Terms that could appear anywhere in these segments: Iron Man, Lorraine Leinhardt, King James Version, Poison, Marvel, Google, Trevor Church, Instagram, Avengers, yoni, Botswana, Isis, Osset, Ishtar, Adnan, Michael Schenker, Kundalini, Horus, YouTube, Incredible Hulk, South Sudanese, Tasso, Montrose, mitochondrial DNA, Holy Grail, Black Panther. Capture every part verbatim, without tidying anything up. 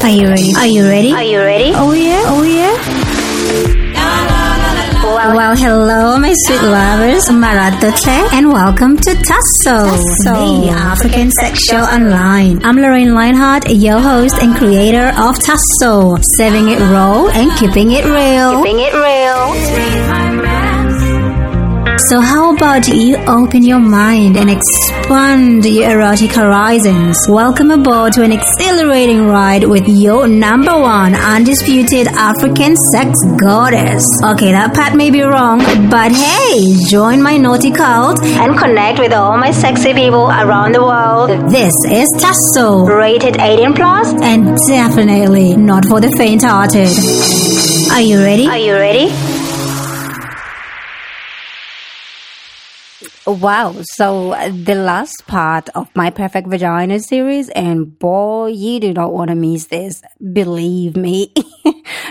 Are you ready? Are you ready? Are you ready? Oh yeah, oh yeah. Well, well hello my sweet lovers, Maradote, and welcome to Tasso, Tasso, the African Sex Show Online. I'm Lorraine Leinhardt, your host and creator of Tasso, serving it raw and keeping it real. Keeping it real. So how about you open your mind and experience expand your erotic horizons. Welcome aboard to an exhilarating ride with your number one undisputed African sex goddess. Okay, that part may be wrong, but hey, join my naughty cult and connect with all my sexy people around the world. This is Tasso, rated eighteen plus, and definitely not for the faint-hearted. Are you ready? Are you ready? Wow, so the last part of my Perfect Vagina series, and boy, you do not want to miss this. Believe me,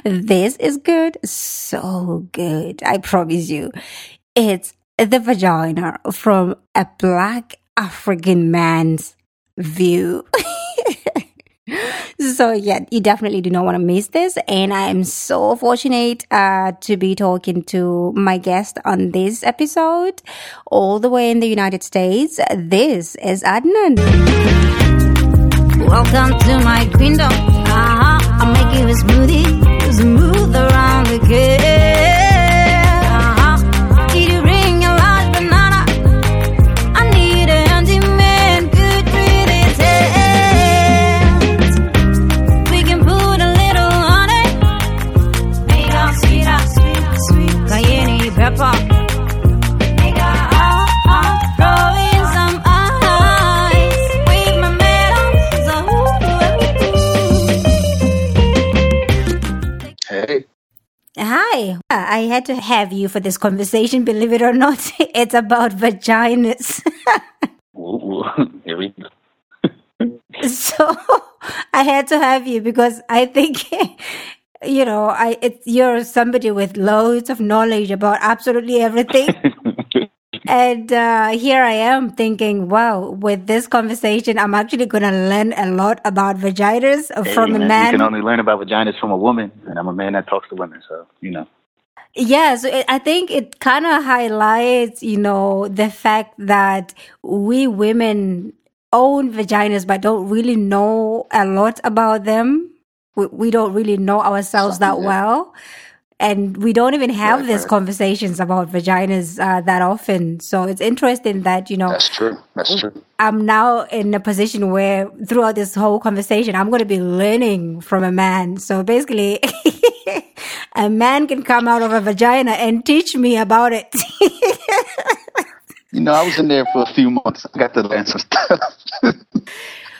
this is good, so good, I promise you. It's the vagina from a black African man's view. So yeah, you definitely do not want to miss this, and I am so fortunate uh, to be talking to my guest on this episode, all the way in the United States. This is Adnan. Welcome to my kingdom. Uh-huh. I'll make you a smoothie, smooth around the kid. Hi, I had to have you for this conversation, believe it or not. It's about vaginas. Ooh, here we go. So I had to have you because I think, you know, I it, you're somebody with loads of knowledge about absolutely everything. And uh, here I am thinking, wow, with this conversation, I'm actually going to learn a lot about vaginas from hey, man, a man. You can only learn about vaginas from a woman, and I'm a man that talks to women, so, you know. Yeah, so it, I think it kind of highlights, you know, the fact that we women own vaginas but don't really know a lot about them. We, we don't really know ourselves Something that yeah. well. And we don't even have right, these right. conversations about vaginas uh, that often. So it's interesting that, you know. That's true. That's true. I'm now in a position where throughout this whole conversation, I'm going to be learning from a man. So basically, a man can come out of a vagina and teach me about it. You know, I was in there for a few months. I got to learn some stuff.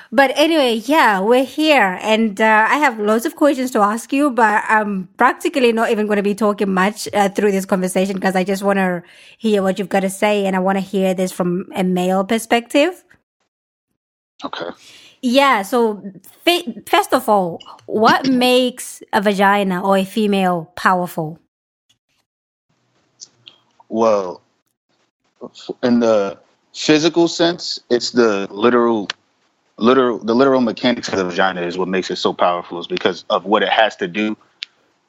But anyway, yeah, we're here, and uh, I have loads of questions to ask you, but I'm practically not even going to be talking much uh, through this conversation because I just want to hear what you've got to say, and I want to hear this from a male perspective. Okay. Yeah, so fa- first of all, what makes a vagina or a female powerful? Well, in the physical sense, it's the literal... Literal, the literal mechanics of the vagina is what makes it so powerful, is because of what it has to do,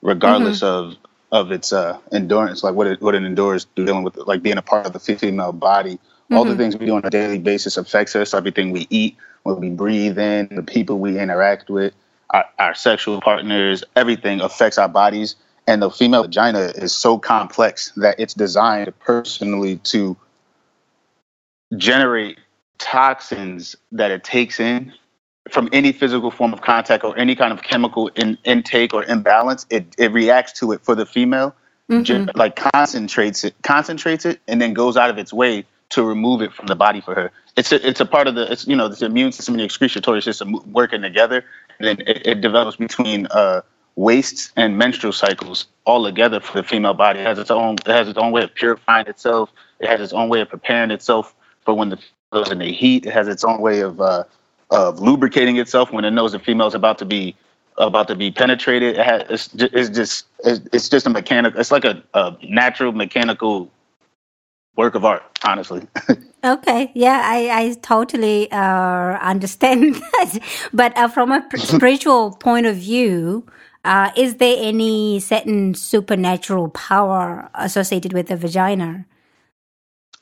regardless mm-hmm. of of its uh, endurance, like what it what it endures dealing with, like being a part of the female body. Mm-hmm. All the things we do on a daily basis affects us. Everything we eat, what we breathe in, the people we interact with, our, our sexual partners, everything affects our bodies. And the female vagina is so complex that it's designed personally to generate toxins that it takes in from any physical form of contact or any kind of chemical in, intake or imbalance. It, it reacts to it for the female, mm-hmm. gen- like concentrates it, concentrates it, and then goes out of its way to remove it from the body for her. It's a, it's a part of the it's, you know the immune system and the excretory system working together, and then it, it develops between uh, wastes and menstrual cycles all together for the female body. It has its own it has its own way of purifying itself. It has its own way of preparing itself for when the in the heat, it has its own way of uh, of lubricating itself when it knows the female's about to be about to be penetrated. It has, it's, just, it's just it's just a mechanic. It's like a, a natural mechanical work of art, honestly. Okay, yeah, I, I totally uh, understand that. But uh, from a spiritual point of view, uh, is there any certain supernatural power associated with the vagina?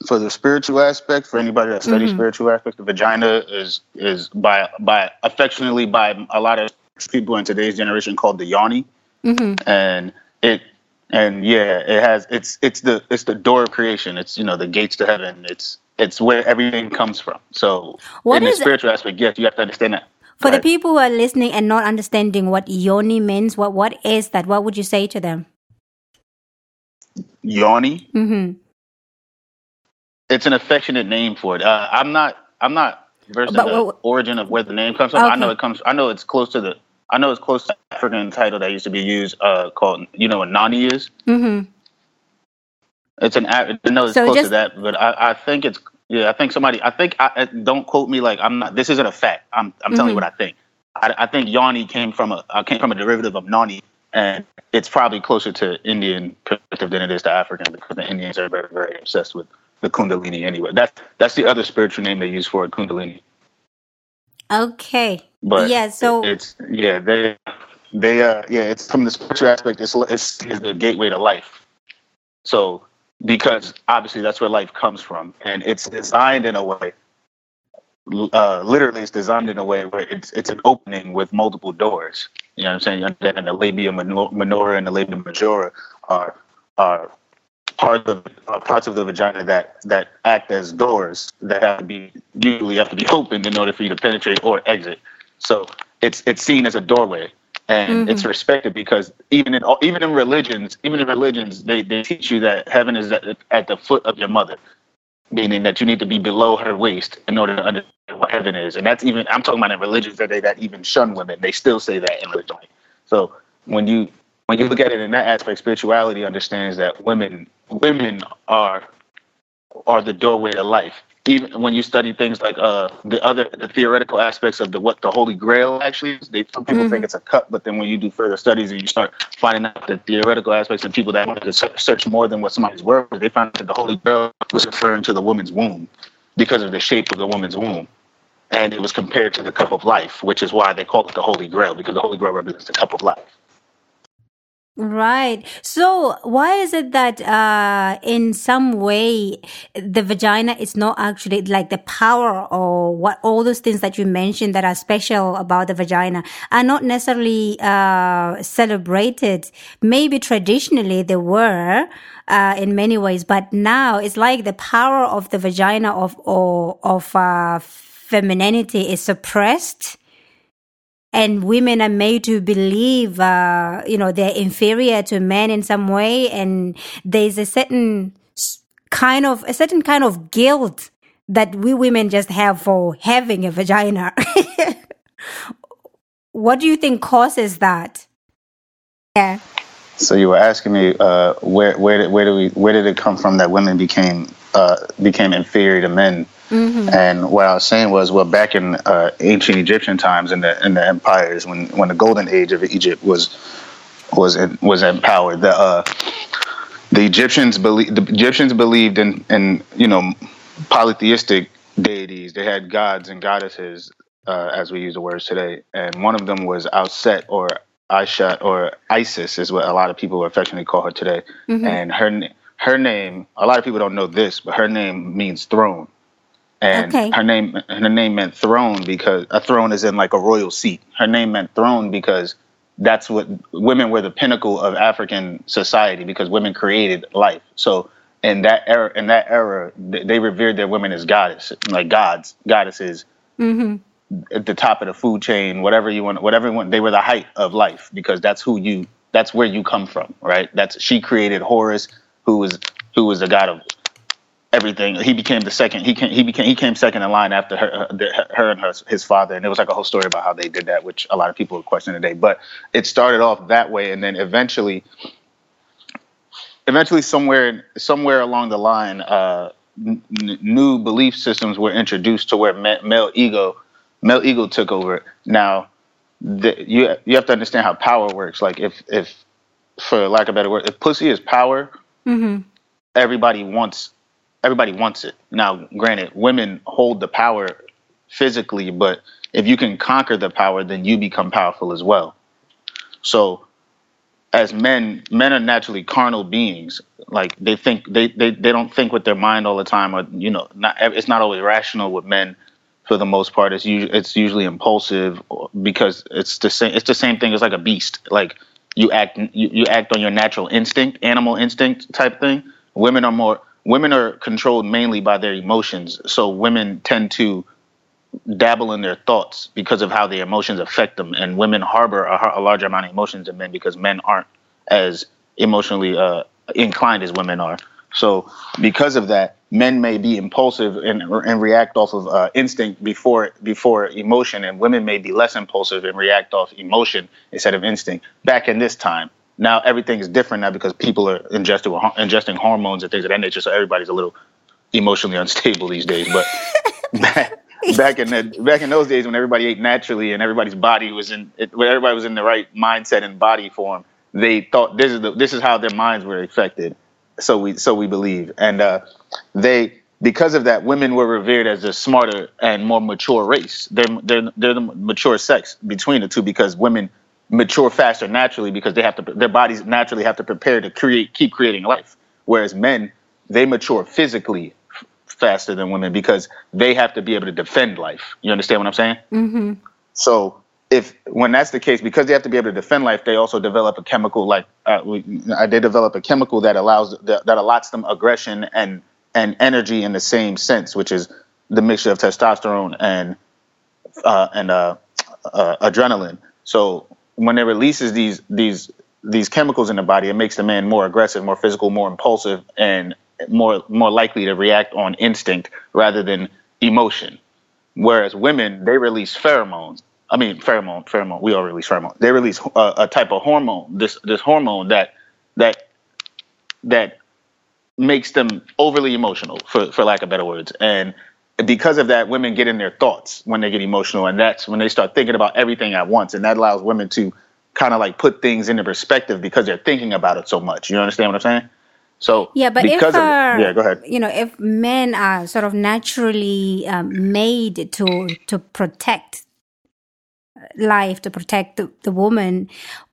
For the spiritual aspect, for anybody that studies mm-hmm. spiritual aspect, the vagina is is by by affectionately by a lot of people in today's generation called the yoni, mm-hmm. and it. And yeah, it has it's it's the it's the door of creation. It's, you know, the gates to heaven. It's it's where everything comes from. So what in is the spiritual it? aspect, yes, you have to understand that. For right? the people who are listening and not understanding what yoni means, what what is that? What would you say to them? Yoni. Mm-hmm. It's an affectionate name for it. Uh, I'm not I'm not versed in the well, origin of where the name comes from. Okay. I know it comes. I know it's close to the. I know it's close to the African title that used to be used uh, called, you know, what Nani is? Mm-hmm. It's an, I know it's so close just, to that, but I, I think it's, yeah, I think somebody, I think, I, don't quote me like, I'm not, this isn't a fact. I'm I'm mm-hmm. telling you what I think. I, I think Yoni came from a, I came from a derivative of Nani, and it's probably closer to Indian perspective than it is to African, because the Indians are very, very obsessed with the Kundalini anyway. That's, that's the other spiritual name they use for it, Kundalini. Okay. But yeah, so it's yeah they they uh yeah it's from the spiritual aspect. It's it's, it's the gateway to life. So because obviously that's where life comes from, and it's designed in a way. Uh, literally, it's designed in a way where it's it's an opening with multiple doors. You know what I'm saying? And the labia minora and the labia majora are are part of uh, parts of the vagina that, that act as doors that have to be usually have to be opened in order for you to penetrate or exit. So it's it's seen as a doorway, and mm-hmm. it's respected because even in even in religions, even in religions, they, they teach you that heaven is at, at the foot of your mother, meaning that you need to be below her waist in order to understand what heaven is. And that's even I'm talking about in religions that they that even shun women. They still say that in religion. So when you when you look at it in that aspect, spirituality understands that women women are are the doorway to life. Even when you study things like uh, the other the theoretical aspects of the what the Holy Grail actually is, they, some people mm-hmm. think it's a cup, but then when you do further studies and you start finding out the theoretical aspects and people that want to search more than what somebody's word, they found that the Holy Grail was referring to the woman's womb because of the shape of the woman's womb. And it was compared to the cup of life, which is why they call it the Holy Grail, because the Holy Grail represents the cup of life. Right. So why is it that uh, in some way the vagina is not actually like the power or what all those things that you mentioned that are special about the vagina are not necessarily uh, celebrated? Maybe traditionally they were uh, in many ways, but now it's like the power of the vagina of or of uh, femininity is suppressed. And women are made to believe, uh, you know, they're inferior to men in some way, and there's a certain kind of a certain kind of guilt that we women just have for having a vagina. What do you think causes that? Yeah. So you were asking me uh, where where did, where do we where did it come from that women became uh, became inferior to men? Mm-hmm. And what I was saying was, well, back in uh, ancient Egyptian times, in the in the empires, when, when the golden age of Egypt was was in, was empowered, the uh, the Egyptians belie- the Egyptians believed in, in you know polytheistic deities. They had gods and goddesses, uh, as we use the words today, and one of them was Osset or Ishtar or Isis, is what a lot of people affectionately call her today. Mm-hmm. And her her name, a lot of people don't know this, but her name means throne. And okay. her name, her name meant throne because a throne is in like a royal seat. Her name meant throne because that's what women were the pinnacle of African society, because women created life. So in that era, in that era, they revered their women as goddesses, like gods, goddesses mm-hmm. at the top of the food chain, whatever you want, whatever you want. They were the height of life because that's who you, that's where you come from, right? That's she created Horus, who was who was the god of everything. He became the second. He came. He became. He came second in line after her, her, her and her, his father. And it was like a whole story about how they did that, which a lot of people question today. But it started off that way, and then eventually, eventually, somewhere, somewhere along the line, uh, n- new belief systems were introduced to where male ego, male ego took over. Now, the, you you have to understand how power works. Like if if, for lack of a better word, if pussy is power, mm-hmm. everybody wants. everybody wants it. Now, granted, women hold the power physically, but if you can conquer the power, then you become powerful as well. So as men, men are naturally carnal beings. Like they think they, they, they don't think with their mind all the time, or, you know, not, it's not always rational with men. For the most part, it's usually it's usually impulsive, because it's the same. It's the same thing as like a beast. Like you act you, you act on your natural instinct, animal instinct type thing. Women are more women are controlled mainly by their emotions. So women tend to dabble in their thoughts because of how their emotions affect them. And women harbor a, a larger amount of emotions than men, because men aren't as emotionally uh, inclined as women are. So because of that, men may be impulsive and and react off of uh, instinct before before emotion, and women may be less impulsive and react off emotion instead of instinct. Back in this time, now everything is different now, because people are ingesting ingesting hormones and things of that nature. So everybody's a little emotionally unstable these days. But back, back in the, back in those days, when everybody ate naturally and everybody's body was in it, when everybody was in the right mindset and body form, they thought this is the, this is how their minds were affected. So we so we believe, and uh, they because of that, women were revered as a smarter and more mature race. They're they're they're the mature sex between the two, because women mature faster naturally, because they have to their bodies naturally have to prepare to create keep creating life. Whereas men, they mature physically f- faster than women, because they have to be able to defend life. You understand what I'm saying? Mm-hmm. So. If when that's the case, because they have to be able to defend life, they also develop a chemical like uh, they develop a chemical that allows that, that allots them aggression and and energy in the same sense, which is the mixture of testosterone and uh, and uh, uh, adrenaline. So when it releases these these these chemicals in the body, it makes the man more aggressive, more physical, more impulsive, and more more likely to react on instinct rather than emotion. Whereas women, they release pheromones. I mean, pheromone, pheromone. We all release pheromone. They release uh, a type of hormone. This this hormone that that that makes them overly emotional, for for lack of better words. And because of that, women get in their thoughts when they get emotional, and that's when they start thinking about everything at once. And that allows women to kind of like put things into perspective, because they're thinking about it so much. You understand what I'm saying? So yeah, but because if of, uh, yeah, go ahead. You know, if men are sort of naturally um, made to to protect. Life to protect the, the woman,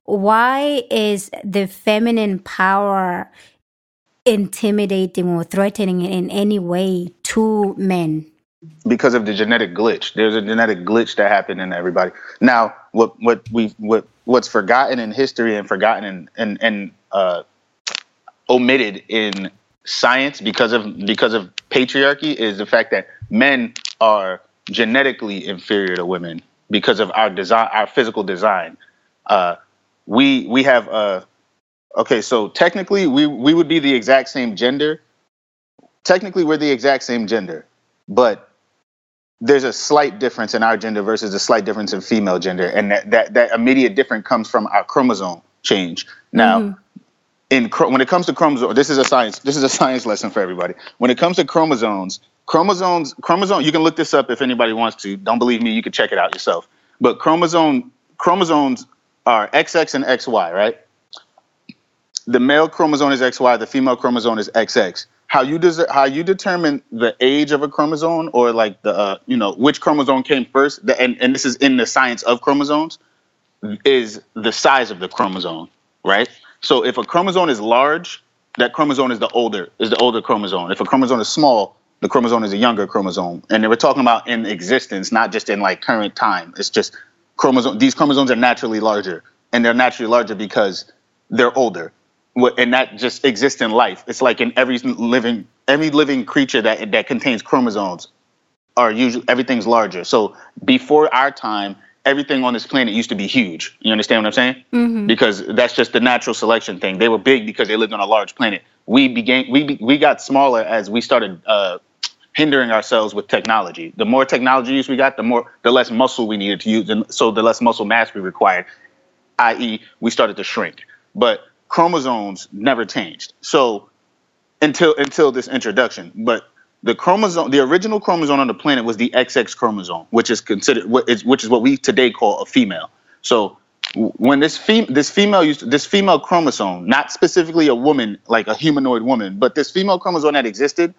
why is the feminine power intimidating or threatening in any way to men? Because of the genetic glitch. There's a genetic glitch that happened in everybody. Now, what what we what what's forgotten in history and forgotten and and, and uh, omitted in science because of because of patriarchy is the fact that men are genetically inferior to women. Because of our design, our physical design, uh, we we have uh, okay. So technically, we we would be the exact same gender. Technically, we're the exact same gender, but there's a slight difference in our gender versus a slight difference in female gender, and that that, that immediate difference comes from our chromosome change. Now, mm-hmm. in when it comes to chromosomes, this is a science. This is a science lesson for everybody. When it comes to chromosomes. Chromosomes, chromosome. You can look this up if anybody wants to. Don't believe me, you can check it out yourself. But chromosome, chromosomes are X X and X Y, right? The male chromosome is X Y, the female chromosome is X X. How you des- how you determine the age of a chromosome, or like the uh, you know which chromosome came first, the, and and this is in the science of chromosomes, is the size of the chromosome, right? So if a chromosome is large, that chromosome is the older is the older chromosome. If a chromosome is small, the chromosome is a younger chromosome. And we're talking about in existence, not just in like current time. It's just chromosome. These chromosomes are naturally larger, and they're naturally larger because they're older. And that just exists in life. It's like in every living, every living creature that that contains chromosomes are usually everything's larger. So before our time, everything on this planet used to be huge. You understand what I'm saying? Mm-hmm. Because that's just the natural selection thing. They were big because they lived on a large planet. We began. We be, we got smaller as we started. Uh, hindering ourselves with technology. The more technology use we got, the more, the less muscle we needed to use, and so the less muscle mass we required, that is we started to shrink. But chromosomes never changed. So until until this introduction, but the chromosome, the original chromosome on the planet was the X X chromosome, which is considered, which is what we today call a female. So when this fem- this female used to, this female chromosome, not specifically a woman, like a humanoid woman, but this female chromosome that existed,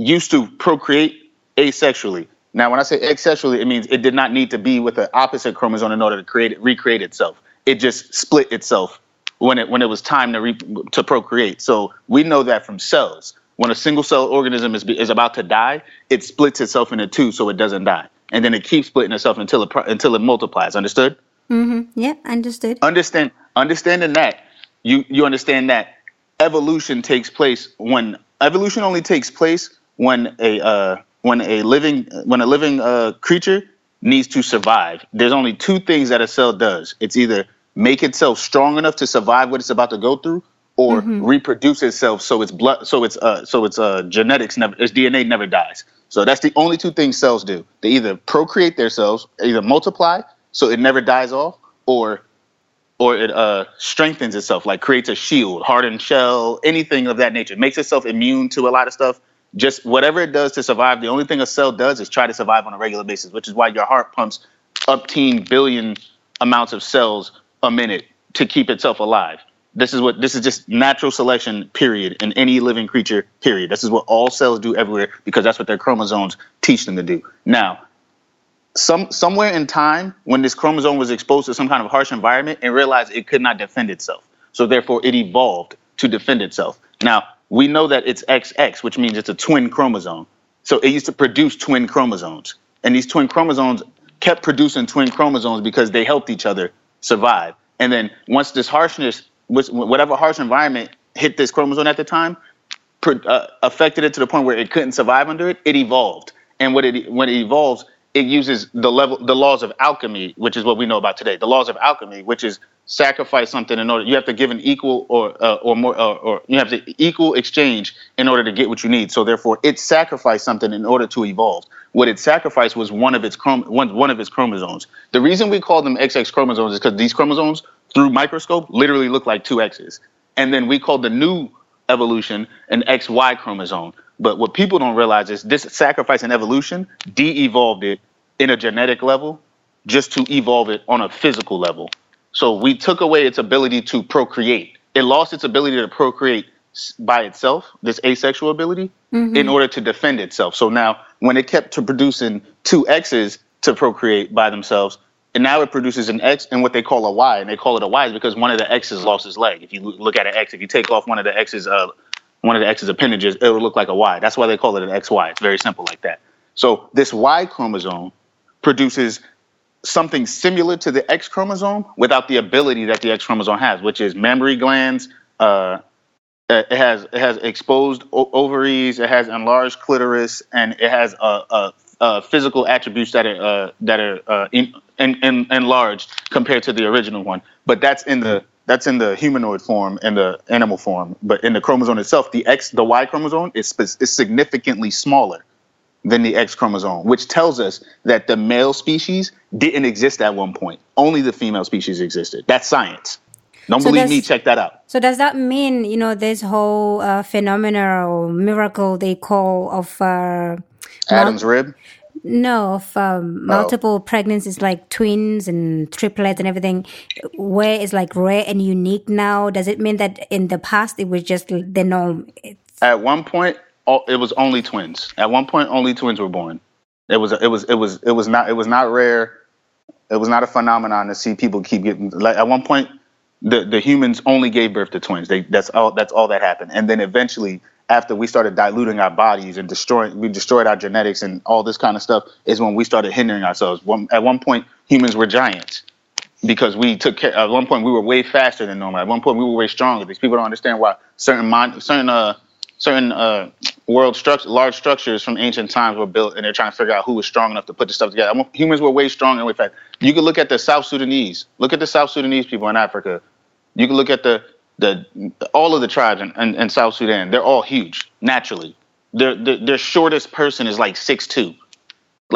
used to procreate asexually. Now, when I say asexually, it means it did not need to be with the opposite chromosome in order to create it, recreate itself. It just split itself when it when it was time to re, to procreate. So we know that from cells. When a single cell organism is is about to die, it splits itself into two so it doesn't die, and then it keeps splitting itself until it until it multiplies. Understood? Mm-hmm. Yeah, understood. Understand understanding that you you understand that evolution takes place when evolution only takes place when a uh, when a living when a living uh, creature needs to survive. There's only two things that a cell does. It's either make itself strong enough to survive what it's about to go through, or mm-hmm. reproduce itself so its blood, so its uh, so its uh, genetics never, its D N A never dies. So that's the only two things cells do. They either procreate themselves, either multiply so it never dies off, or or it uh, strengthens itself, like creates a shield, hardened shell, anything of that nature. It makes itself immune to a lot of stuff. Just whatever it does to survive, the only thing a cell does is try to survive on a regular basis, which is why your heart pumps up ten billion amounts of cells a minute to keep itself alive. This is what this is just natural selection, period, in any living creature, period. This is what all cells do everywhere because that's what their chromosomes teach them to do. Now, Some somewhere in time when this chromosome was exposed to some kind of harsh environment and realized it could not defend itself. So therefore it evolved to defend itself. Now, we know that it's X X, which means it's a twin chromosome. So it used to produce twin chromosomes. And these twin chromosomes kept producing twin chromosomes because they helped each other survive. And then once this harshness, whatever harsh environment hit this chromosome at the time, uh, affected it to the point where it couldn't survive under it, it evolved. And what it, when it evolves, it uses the level, the laws of alchemy, which is what we know about today. The laws of alchemy, which is sacrifice something in order, you have to give an equal or uh, or more, uh, or you have to equal exchange in order to get what you need. So therefore, it sacrificed something in order to evolve. What it sacrificed was one of its chrom one one of its chromosomes. The reason we call them X X chromosomes is because these chromosomes, through microscope, literally look like two X's. And then we call the new evolution an X Y chromosome. But what people don't realize is this sacrifice in evolution de-evolved it in a genetic level just to evolve it on a physical level. So we took away its ability to procreate. It lost its ability to procreate by itself, this asexual ability, mm-hmm. in order to defend itself. So now when it kept to producing two X's to procreate by themselves, and now it produces an X and what they call a Y. And they call it a Y because one of the X's lost its leg. If you look at an X, if you take off one of the X's uh, one of the X's appendages, it would look like a Y. That's why they call it an X Y. It's very simple like that. So this Y chromosome produces something similar to the X chromosome without the ability that the X chromosome has, which is mammary glands. Uh, it has it has exposed ovaries. It has enlarged clitoris, and it has uh, uh, uh, physical attributes that are uh, that are uh, in, in, in, enlarged compared to the original one. But that's in the That's in the humanoid form and the animal form. But in the chromosome itself, the X, the Y chromosome is, is significantly smaller than the X chromosome, which tells us that the male species didn't exist at one point. Only the female species existed. That's science. Don't so believe me, check that out. So does that mean, you know, this whole uh, phenomena or miracle they call of... Uh, Adam's rib? No, of um, multiple oh. pregnancies, like twins and triplets and everything, where it's like rare and unique now. Does it mean that in the past it was just the norm? It's At one point, all, it was only twins. At one point, only twins were born. It was, it was, it was, it was not, it was not rare. It was not a phenomenon to see people keep getting. Like at one point, the the humans only gave birth to twins. They that's all that's all that happened, and then eventually, after we started diluting our bodies and destroying, we destroyed our genetics and all this kind of stuff is when we started hindering ourselves. One, at one point, humans were giants because we took care, at one point we were way faster than normal. At one point we were way stronger. These people don't understand why certain mon, certain uh, certain uh, world structure, large structures from ancient times were built, and they're trying to figure out who was strong enough to put this stuff together. One, humans were way stronger. In fact, you can look at the South Sudanese. Look at the South Sudanese people in Africa. You can look at the The, all of the tribes in, in, in South Sudan, they're all huge naturally. Their, their their shortest person is like six two.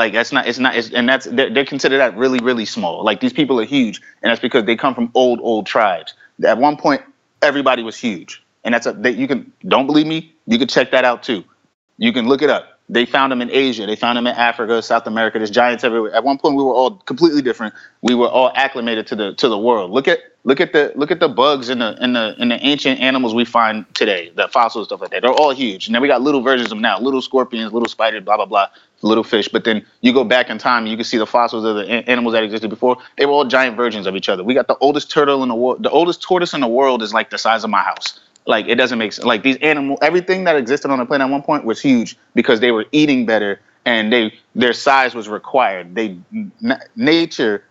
Like that's not it's not it's, and that's they're, they're considered that really really small. Like these people are huge, and that's because they come from old old tribes. At one point, everybody was huge, and that's a they, you can don't believe me. You can check that out too. You can look it up. They found them in Asia. They found them in Africa, South America. There's giants everywhere. At one point, we were all completely different. We were all acclimated to the to the world. Look at look at the look at the bugs in the in the in the ancient animals we find today, the fossils, stuff like that. They're all huge. And then we got little versions of them now, little scorpions, little spiders, blah blah blah, little fish. But then you go back in time, and you can see the fossils of the a- animals that existed before. They were all giant versions of each other. We got the oldest turtle in the world. The oldest tortoise in the world is like the size of my house. Like, it doesn't make sense. Like, these animal, everything that existed on the planet at one point was huge because they were eating better and they their size was required. They n- nature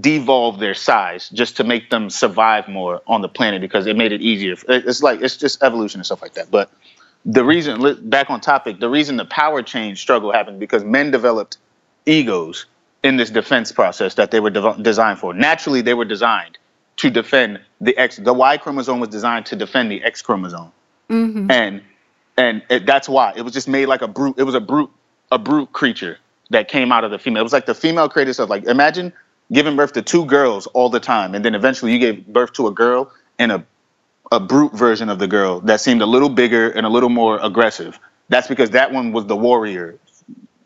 devolved their size just to make them survive more on the planet because it made it easier. It's like, it's just evolution and stuff like that. But the reason, back on topic, the reason the power change struggle happened because men developed egos in this defense process that they were de- designed for. Naturally, they were designed to defend the X, the Y chromosome was designed to defend the X chromosome, mm-hmm. and and it, that's why it was just made like a brute. It was a brute, a brute creature that came out of the female. It was like the female created stuff. Like, imagine giving birth to two girls all the time, and then eventually you gave birth to a girl and a a brute version of the girl that seemed a little bigger and a little more aggressive. That's because that one was the warrior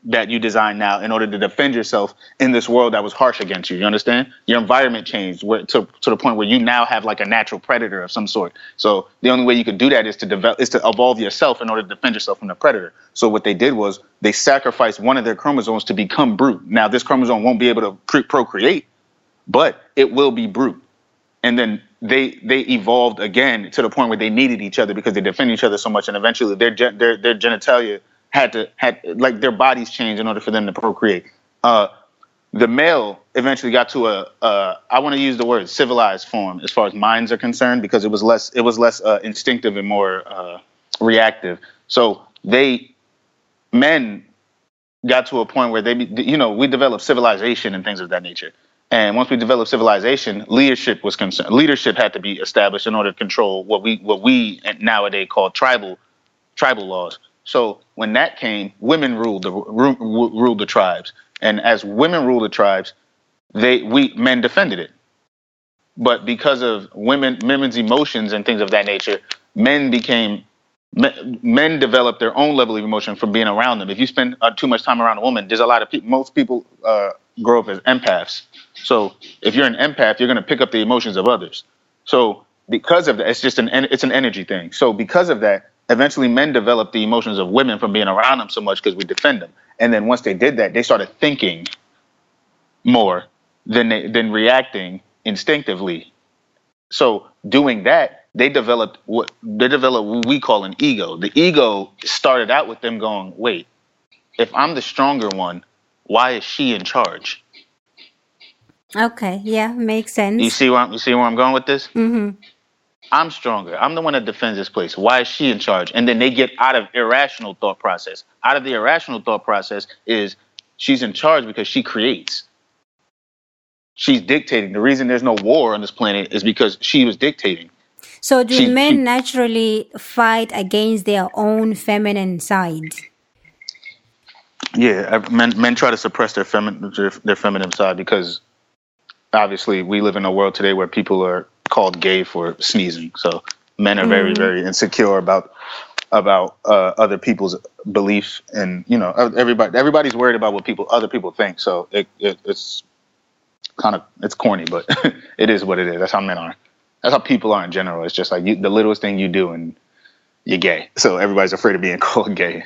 that you design now in order to defend yourself in this world that was harsh against you. You understand? Your environment changed where, to to the point where you now have like a natural predator of some sort. So the only way you could do that is to develop, is to evolve yourself in order to defend yourself from the predator. So what they did was they sacrificed one of their chromosomes to become brute. Now this chromosome won't be able to pre- procreate, but it will be brute. And then they they evolved again to the point where they needed each other because they defend each other so much. And eventually their their their genitalia had to had like their bodies change in order for them to procreate. Uh, the male eventually got to a uh, I want to use the word civilized form as far as minds are concerned because it was less it was less uh, instinctive and more uh, reactive. So they men got to a point where they you know we developed civilization and things of that nature. And once we developed civilization, leadership was concerned. Leadership had to be established in order to control what we what we nowadays call tribal tribal laws. So when that came, women ruled the ru- ruled the tribes, and as women ruled the tribes, they we men defended it. But because of women women's emotions and things of that nature, men became men, men developed their own level of emotion from being around them. If you spend uh, too much time around a woman, there's a lot of people. Most people uh, grow up as empaths. So if you're an empath, you're going to pick up the emotions of others. So because of that, it's just an it's an energy thing. So because of that. Eventually, men developed the emotions of women from being around them so much because we defend them. And then once they did that, they started thinking more than they, than reacting instinctively. So doing that, they developed what they developed what we call an ego. The ego started out with them going, "Wait, if I'm the stronger one, why is she in charge?" Okay, yeah, makes sense. You see where you see where I'm going with this? Mm-hmm. I'm stronger. I'm the one that defends this place. Why is she in charge? And then they get out of irrational thought process. Out of the irrational thought process is she's in charge because she creates. She's dictating. The reason there's no war on this planet is because she was dictating. So do she, men she, naturally fight against their own feminine side? Yeah, men, men try to suppress their feminine their, their feminine side because obviously we live in a world today where people are called gay for sneezing. So men are very, very insecure about about uh, other people's belief, and you know, everybody everybody's worried about what people other people think. So it, it it's kind of it's corny, but it is what it is. That's how men are. That's how people are in general. It's just like you, the littlest thing you do, and you're gay. So everybody's afraid of being called gay.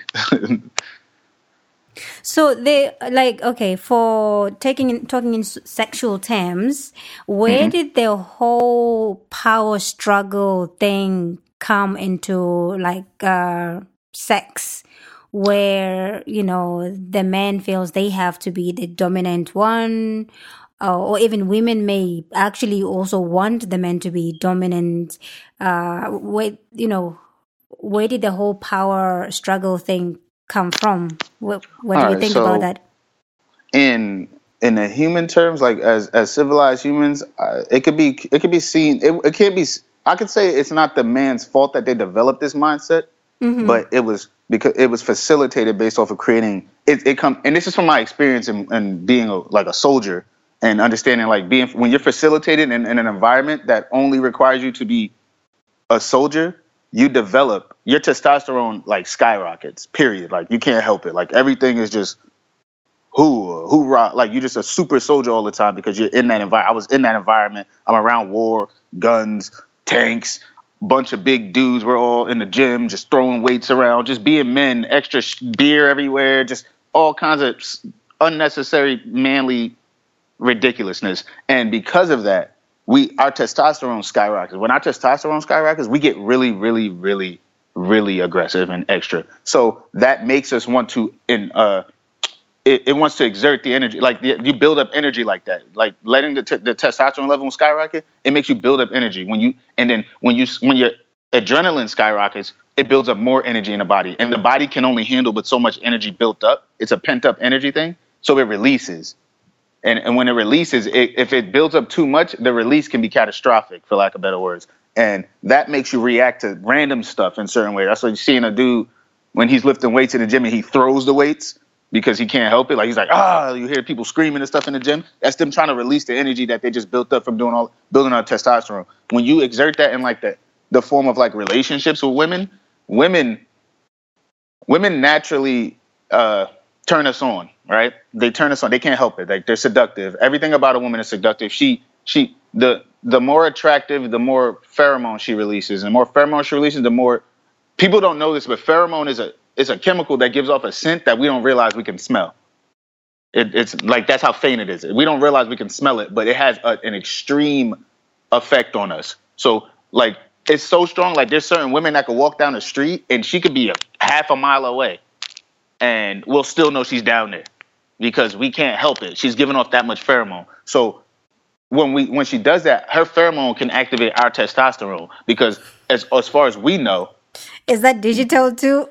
So they like okay for taking talking in sexual terms. Where mm-hmm. did the whole power struggle thing come into like uh, sex, where you know the man feels they have to be the dominant one, uh, or even women may actually also want the men to be dominant. Uh, where you know where did the whole power struggle thing come from? What, what do you right, think so about that? In in the human terms, like as as civilized humans, uh, it could be it could be seen. It, it can't be. I could say it's not the man's fault that they developed this mindset, mm-hmm. but it was because it was facilitated based off of creating. It, it come and this is from my experience in, in being a, like a soldier and understanding like being when you're facilitated in, in an environment that only requires you to be a soldier. you develop, your testosterone like skyrockets, period. Like you can't help it. Like everything is just who, who rock. Like you're just a super soldier all the time because you're in that environment. I was in that environment. I'm around war, guns, tanks, bunch of big dudes. We're all in the gym, just throwing weights around, just being men, extra beer everywhere, just all kinds of unnecessary manly ridiculousness. And because of that, we our testosterone skyrockets. When our testosterone skyrockets, we get really, really, really, really aggressive and extra. So that makes us want to, in uh, it, it wants to exert the energy. Like the, you build up energy like that. Like letting the, t- the testosterone level skyrocket, it makes you build up energy. When you and then when you when your adrenaline skyrockets, it builds up more energy in the body, and the body can only handle with so much energy built up. It's a pent up energy thing, so it releases. And and when it releases, it, if it builds up too much, the release can be catastrophic, for lack of better words. And that makes you react to random stuff in certain ways. That's what you're seeing a dude when he's lifting weights in the gym and he throws the weights because he can't help it. Like he's like, ah, you hear people screaming and stuff in the gym. That's them trying to release the energy that they just built up from doing all building our testosterone. When you exert that in like the, the form of like relationships with women, women, women naturally uh, turn us on. Right? They turn us on. They can't help it. Like they're seductive. Everything about a woman is seductive. She, she, the, the more attractive, the more pheromone she releases, and the more pheromone she releases, the more people don't know this, but pheromone is a, it's a chemical that gives off a scent that we don't realize we can smell. It, it's like, that's how faint it is. We don't realize we can smell it, but it has a, an extreme effect on us. So like, it's so strong. Like there's certain women that could walk down the street and she could be a half a mile away and we'll still know she's down there. Because we can't help it. She's giving off that much pheromone. So when we when she does that, her pheromone can activate our testosterone. Because as as far as we know, is that digital too?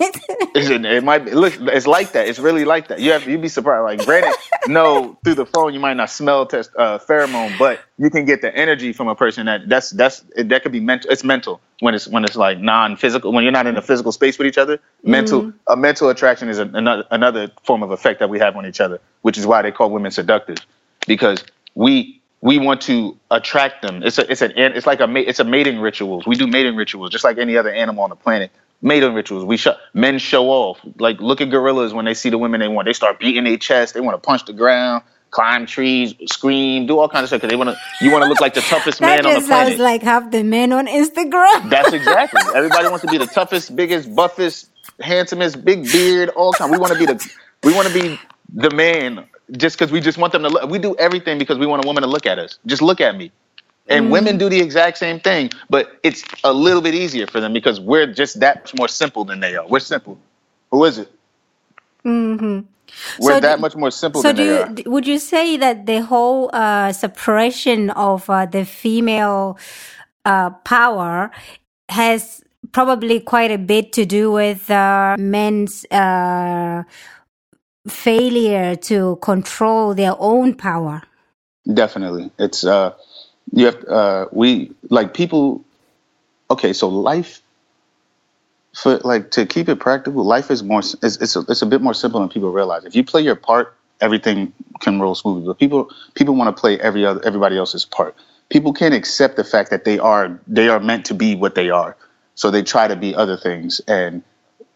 it, it might be. Look, it's like that. It's really like that. You have you'd be surprised. Like granted, no, through the phone you might not smell test uh, pheromone, but you can get the energy from a person that that's that's that could be mental. It's mental when it's when it's like non-physical. When you're not in a physical space with each other, mental mm-hmm. a mental attraction is a, another another form of effect that we have on each other, which is why they call women seductive, because we. We want to attract them. It's a, it's an, it's like a, it's a mating rituals. We do mating rituals just like any other animal on the planet. Mating rituals. We show men show off. Like look at gorillas when they see the women they want. They start beating their chest. They want to punch the ground, climb trees, scream, do all kinds of stuff. Cause they want to. You want to look like the toughest man on the planet. That just sounds like half the men on Instagram. That's exactly. Everybody wants to be the toughest, biggest, buffest, handsomest, big beard, all time. We want to be the. We want to be the man. Just because we just want them to look. We do everything because we want a woman to look at us. Just look at me. And mm. women do the exact same thing, but it's a little bit easier for them because we're just that much more simple than they are. We're simple. Who is it? Mm-hmm. We're so that do, much more simple so than do they you, are. Would you say that the whole uh, suppression of uh, the female uh, power has probably quite a bit to do with uh, men's... Uh, failure to control their own power? Definitely. It's uh you have uh we like people okay so life for like to keep it practical life is more it's it's a, it's a bit more simple than people realize. If you play your part, everything can roll smoothly, but people people want to play every other everybody else's part. People can't accept the fact that they are they are meant to be what they are, so they try to be other things. And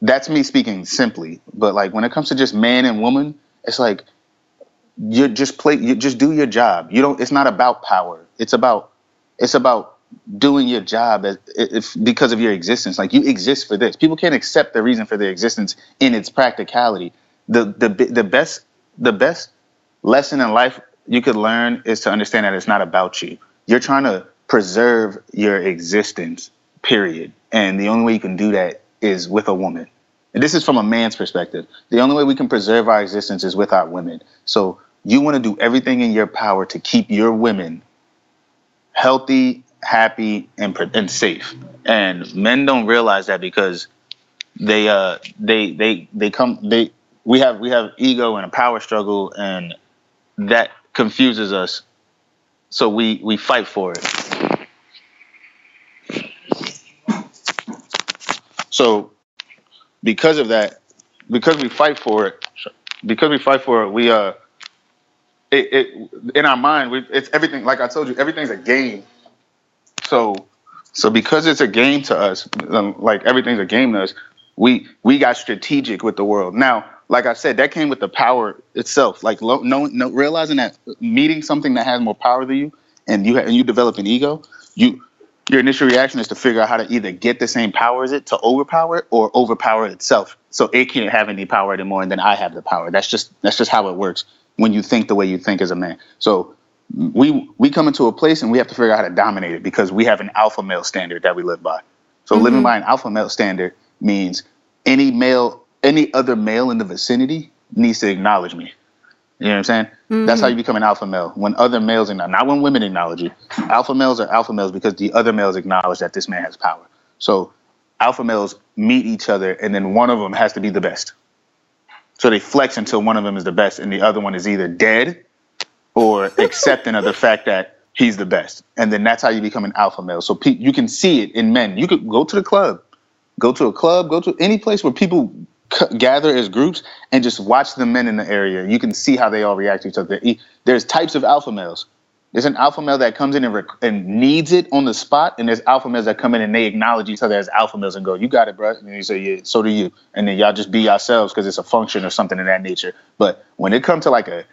that's me speaking simply, but like when it comes to just man and woman, it's like you just play, you just do your job. You don't. It's not about power. It's about it's about doing your job as if because of your existence. Like you exist for this. People can't accept the reason for their existence in its practicality. The the the best the best lesson in life you could learn is to understand that it's not about you. You're trying to preserve your existence, period. And the only way you can do that is with a woman. And this is from a man's perspective. The only way we can preserve our existence is with our women. So you want to do everything in your power to keep your women healthy, happy, and and safe. And men don't realize that because they uh they they they come they we have we have ego and a power struggle, and that confuses us. So we we fight for it. So because of that, because we fight for it, because we fight for it, we uh, it, it in our mind, we it's everything. Like I told you, everything's a game. So So because it's a game to us, like everything's a game to us, we we got strategic with the world. Now, like I said, that came with the power itself. Like lo, no, no, realizing that meeting something that has more power than you, and you ha and you develop an ego, you your initial reaction is to figure out how to either get the same power as it to overpower it, or overpower it itself, so it can't have any power anymore, and then I have the power. That's just that's just how it works when you think the way you think as a man. So we we come into a place and we have to figure out how to dominate it because we have an alpha male standard that we live by. So mm-hmm. living by an alpha male standard means any male, any other male in the vicinity needs to acknowledge me. You know what I'm saying? Mm-hmm. That's how you become an alpha male. When other males, acknowledge, not when women acknowledge you. Alpha males are alpha males because the other males acknowledge that this man has power. So alpha males meet each other and then one of them has to be the best. So they flex until one of them is the best and the other one is either dead or accepting of the fact that he's the best. And then that's how you become an alpha male. So pe you can see it in men. You could go to the club, go to a club, go to any place where people c gather as groups and just watch the men in the area. You can see how they all react to each other. There's types of alpha males. There's an alpha male that comes in and, and needs it on the spot. And there's alpha males that come in and they acknowledge each other as alpha males and go, you got it, bro. And then you say, yeah, so do you. And then y'all just be yourselves because it's a function or something of that nature. But when it comes to like a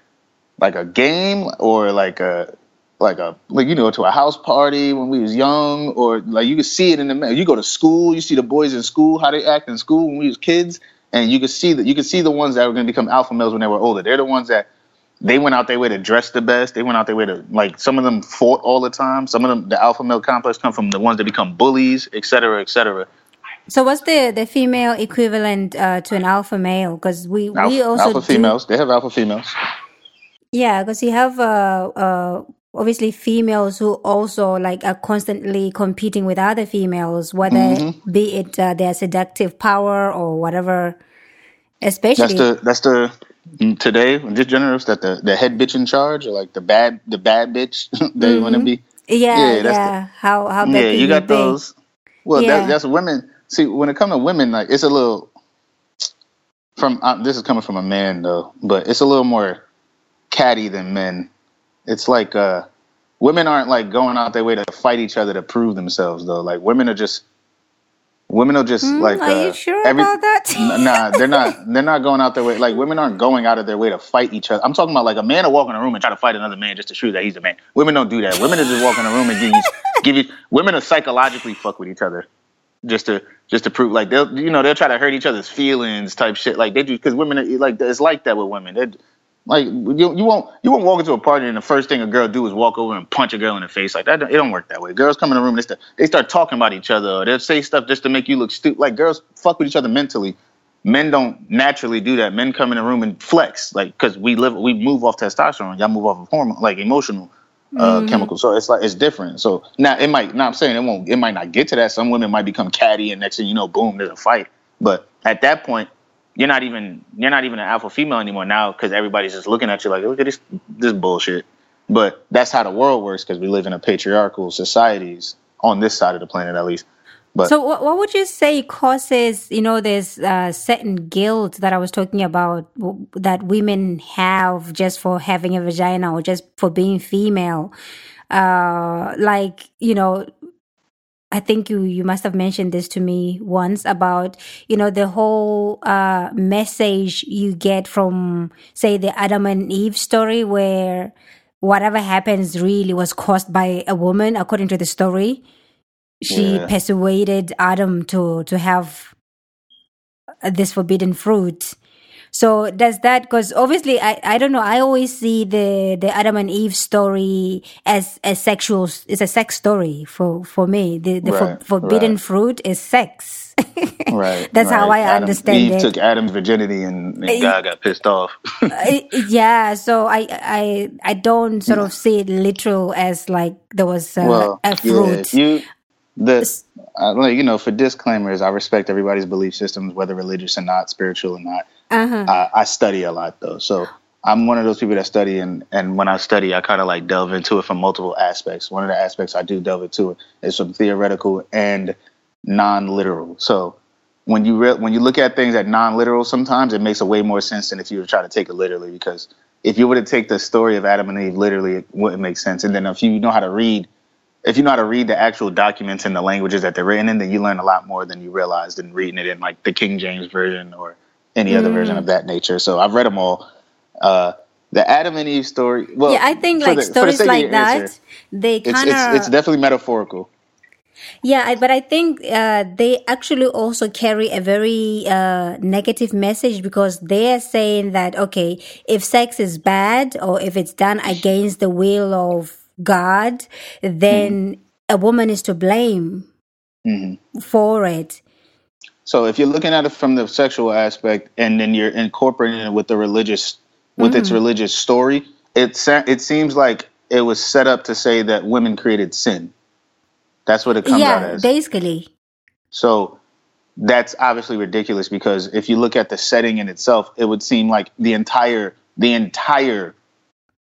like a game or like a, like a, like, you know, to a house party when we was young, or like you could see it in the mail. You go to school, you see the boys in school, how they act in school when we was kids. And you could see that, you could see the ones that were going to become alpha males when they were older. They're the ones that they went out their way to dress the best. They went out their way to, like, some of them fought all the time. Some of them, the alpha male complex come from the ones that become bullies, et cetera, et cetera. So what's the, the female equivalent uh, to an alpha male? Because we, alpha, we also Alpha females. They have alpha females. Yeah, because you have uh, uh, obviously females who also like are constantly competing with other females, whether mm-hmm. be it uh, their seductive power or whatever. Especially that's the that's the today this generous that the the head bitch in charge, or like the bad the bad bitch they mm-hmm. want to be. Yeah, yeah. That's yeah. The, how how yeah you got those. Well, yeah. that, that's women. See, when it comes to women, like it's a little from uh, this is coming from a man though, but it's a little more catty than men. It's like uh women aren't like going out their way to fight each other to prove themselves though. Like women are just women are just mm, like are uh, you sure every, about that? Nah, they're not they're not going out their way. Like women aren't going out of their way to fight each other. I'm talking about like a man will walk in a room and try to fight another man just to show that he's a man. Women don't do that. Women are just walk in a room and give you give you women are psychologically fuck with each other just to just to prove like they'll you know they'll try to hurt each other's feelings type shit like they do because women are, like it's like that with women. They're, Like you, you won't you won't walk into a party and the first thing a girl do is walk over and punch a girl in the face like that. It don't work that way. Girls come in the room and they start, they start talking about each other. Or they'll say stuff just to make you look stupid. Like girls fuck with each other mentally. Men don't naturally do that. Men come in the room and flex like because we live we move off testosterone. Y'all move off of hormone like emotional uh, mm. chemicals. So it's like it's different. So now it might now I'm saying it won't it might not get to that. Some women might become catty and next thing you know, boom, there's a fight. But at that point, You're not even you're not even an alpha female anymore now because everybody's just looking at you like look at this this bullshit. But that's how the world works because we live in a patriarchal societies on this side of the planet at least. But so what, what would you say causes you know this uh, certain guilt that I was talking about that women have just for having a vagina or just for being female? Uh, like you know. I think you, you must have mentioned this to me once about, you know, the whole uh, message you get from, say, the Adam and Eve story where whatever happens really was caused by a woman, according to the story. She yeah. persuaded Adam to, to have this forbidden fruit. So does that, because obviously, I, I don't know, I always see the, the Adam and Eve story as a sexual, it's a sex story for, for me. The, the right, for, forbidden right. fruit is sex. right. That's right. how I Adam, understand Eve it. Eve took Adam's virginity and, and God got pissed off. yeah, so I, I, I don't sort of see it literal as like there was a, well, a fruit. Yeah, you, the, uh, you know, for disclaimers, I respect everybody's belief systems, whether religious or not, spiritual or not. Uh-huh. I, I study a lot though, so I'm one of those people that study, and and when I study, I kind of like delve into it from multiple aspects. One of the aspects I do delve into it is from theoretical and non-literal. So when you re when you look at things at non-literal, sometimes it makes a way more sense than if you were trying to take it literally. Because if you were to take the story of Adam and Eve literally, it wouldn't make sense. And then if you know how to read, if you know how to read the actual documents in the languages that they're written in, then you learn a lot more than you realize than reading it in like the King James Version or any mm. other version of that nature. So I've read them all. Uh, the Adam and Eve story. Well, yeah, I think like the, stories like that, answer, they kind of... It's, it's, it's definitely metaphorical. Yeah, I, but I think uh, they actually also carry a very uh, negative message, because they are saying that, okay, if sex is bad or if it's done against the will of God, then mm. a woman is to blame mm-hmm. for it. So if you're looking at it from the sexual aspect and then you're incorporating it with the religious, with mm. its religious story, it, it seems like it was set up to say that women created sin. That's what it comes yeah, out as. Yeah, basically. So that's obviously ridiculous, because if you look at the setting in itself, it would seem like the entire the entire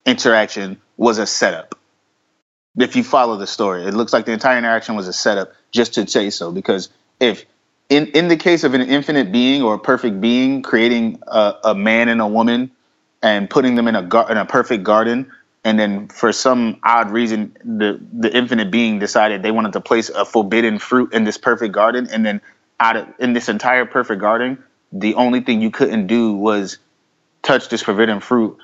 interaction was a setup. If you follow the story, it looks like the entire interaction was a setup just to say so. Because if in, in the case of an infinite being or a perfect being creating a, a man and a woman and putting them in a gar- in a perfect garden, and then for some odd reason, the, the infinite being decided they wanted to place a forbidden fruit in this perfect garden. And then out of in this entire perfect garden, the only thing you couldn't do was touch this forbidden fruit.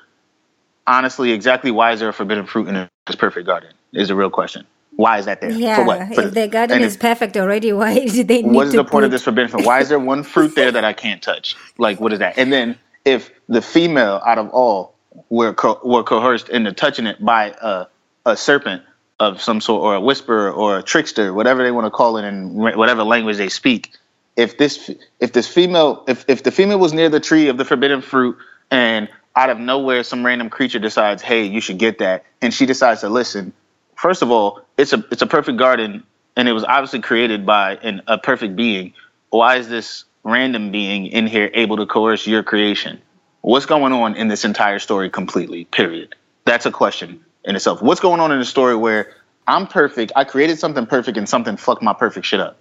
Honestly, exactly why is there a forbidden fruit in this perfect garden is the real question. Why is that there? Yeah, for what? For if the garden and is if, perfect already, why do they need to What is to the point put? of this forbidden fruit? Why is there one fruit there that I can't touch? Like, what is that? And then if the female out of all were co- were coerced into touching it by a, a serpent of some sort, or a whisperer, or a trickster, whatever they want to call it in whatever language they speak. If this if this female if, if the female was near the tree of the forbidden fruit, and out of nowhere some random creature decides, hey, you should get that, and she decides to listen. First of all, it's a it's a perfect garden, and it was obviously created by an, a perfect being. Why is this random being in here able to coerce your creation? What's going on in this entire story completely, period? That's a question in itself. What's going on in a story where I'm perfect, I created something perfect, and something fucked my perfect shit up?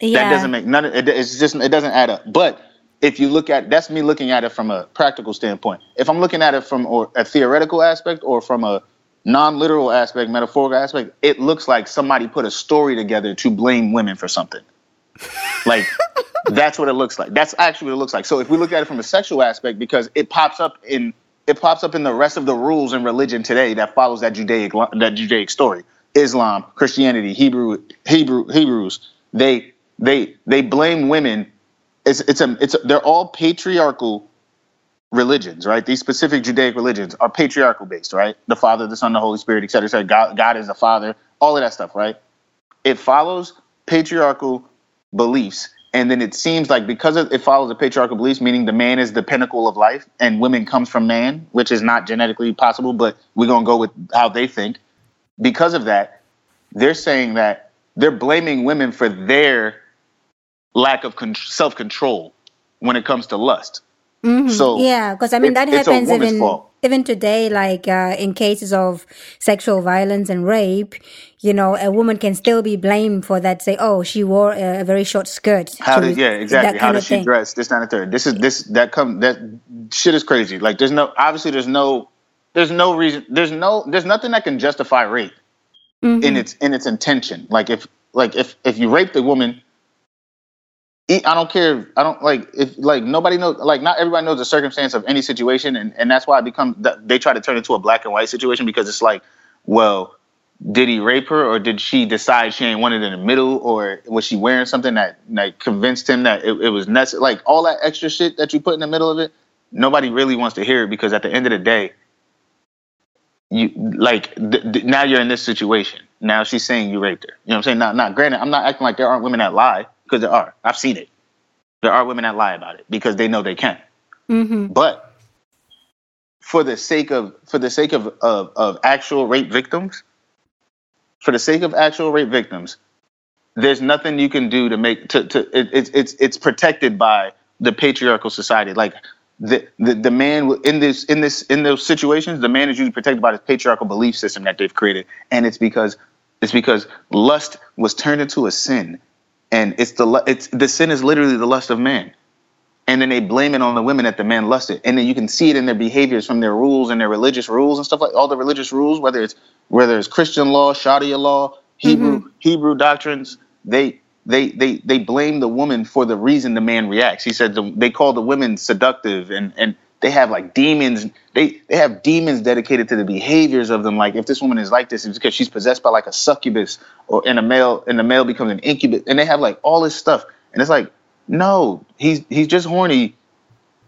Yeah. That doesn't make none of it, it's just, it doesn't add up. But if you look at, that's me looking at it from a practical standpoint. If I'm looking at it from or a theoretical aspect or from a non-literal aspect, metaphorical aspect, it looks like somebody put a story together to blame women for something. Like... That's what it looks like. That's actually what it looks like. So if we look at it from a sexual aspect, because it pops up in it pops up in the rest of the rules in religion today that follows that Judaic that Judaic story, Islam, Christianity, Hebrew, Hebrew, Hebrews. They they they blame women. It's it's a it's a, they're all patriarchal religions, right? These specific Judaic religions are patriarchal based, right? The Father, the Son, the Holy Spirit, et cetera, et cetera. God, God is the Father. All of that stuff, right? It follows patriarchal beliefs. And then it seems like because it follows the patriarchal beliefs, meaning the man is the pinnacle of life and women comes from man, which is not genetically possible, but we're going to go with how they think. Because of that, they're saying that they're blaming women for their lack of con- self-control when it comes to lust. Mm-hmm. So yeah, because I mean, that happens even fault. even today, like uh, in cases of sexual violence and rape, you know, a woman can still be blamed for that. Say, oh, she wore a, a very short skirt. How did yeah exactly? How did she thing. dress? This, that, and the third. This is this that come that shit is crazy. Like, there's no obviously there's no there's no reason there's no there's nothing that can justify rape mm-hmm. in its in its intention. Like if like if if you raped a woman. I don't care. I don't like if like nobody knows, like not everybody knows the circumstance of any situation. And, and that's why it becomes they try to turn it into a black and white situation, because it's like, well, did he rape her or did she decide she ain't wanted in the middle, or was she wearing something that like convinced him that it, it was necessary? Like all that extra shit that you put in the middle of it. Nobody really wants to hear it, because at the end of the day, you like th- th- now you're in this situation. Now she's saying you raped her. You know what I'm saying? Now, not granted, I'm not acting like there aren't women that lie. Because there are. I've seen it. There are women that lie about it because they know they can. Mm-hmm. But for the sake of for the sake of, of, of actual rape victims, for the sake of actual rape victims, there's nothing you can do to make to, to it, it's it's it's protected by the patriarchal society. Like the, the the man in this in this in those situations, the man is usually protected by this patriarchal belief system that they've created, and it's because it's because lust was turned into a sin. And it's the it's the sin is literally the lust of man. And then they blame it on the women that the man lusted. And then you can see it in their behaviors from their rules and their religious rules and stuff, like all the religious rules, whether it's whether it's Christian law, Sharia law, Hebrew mm-hmm. Hebrew doctrines. They they they they blame the woman for the reason the man reacts. He said the, they call the women seductive, and and they have like demons. They they have demons dedicated to the behaviors of them. Like if this woman is like this, it's because she's possessed by like a succubus, or and a male and the male becomes an incubus, and they have like all this stuff. And it's like, no, he's he's just horny.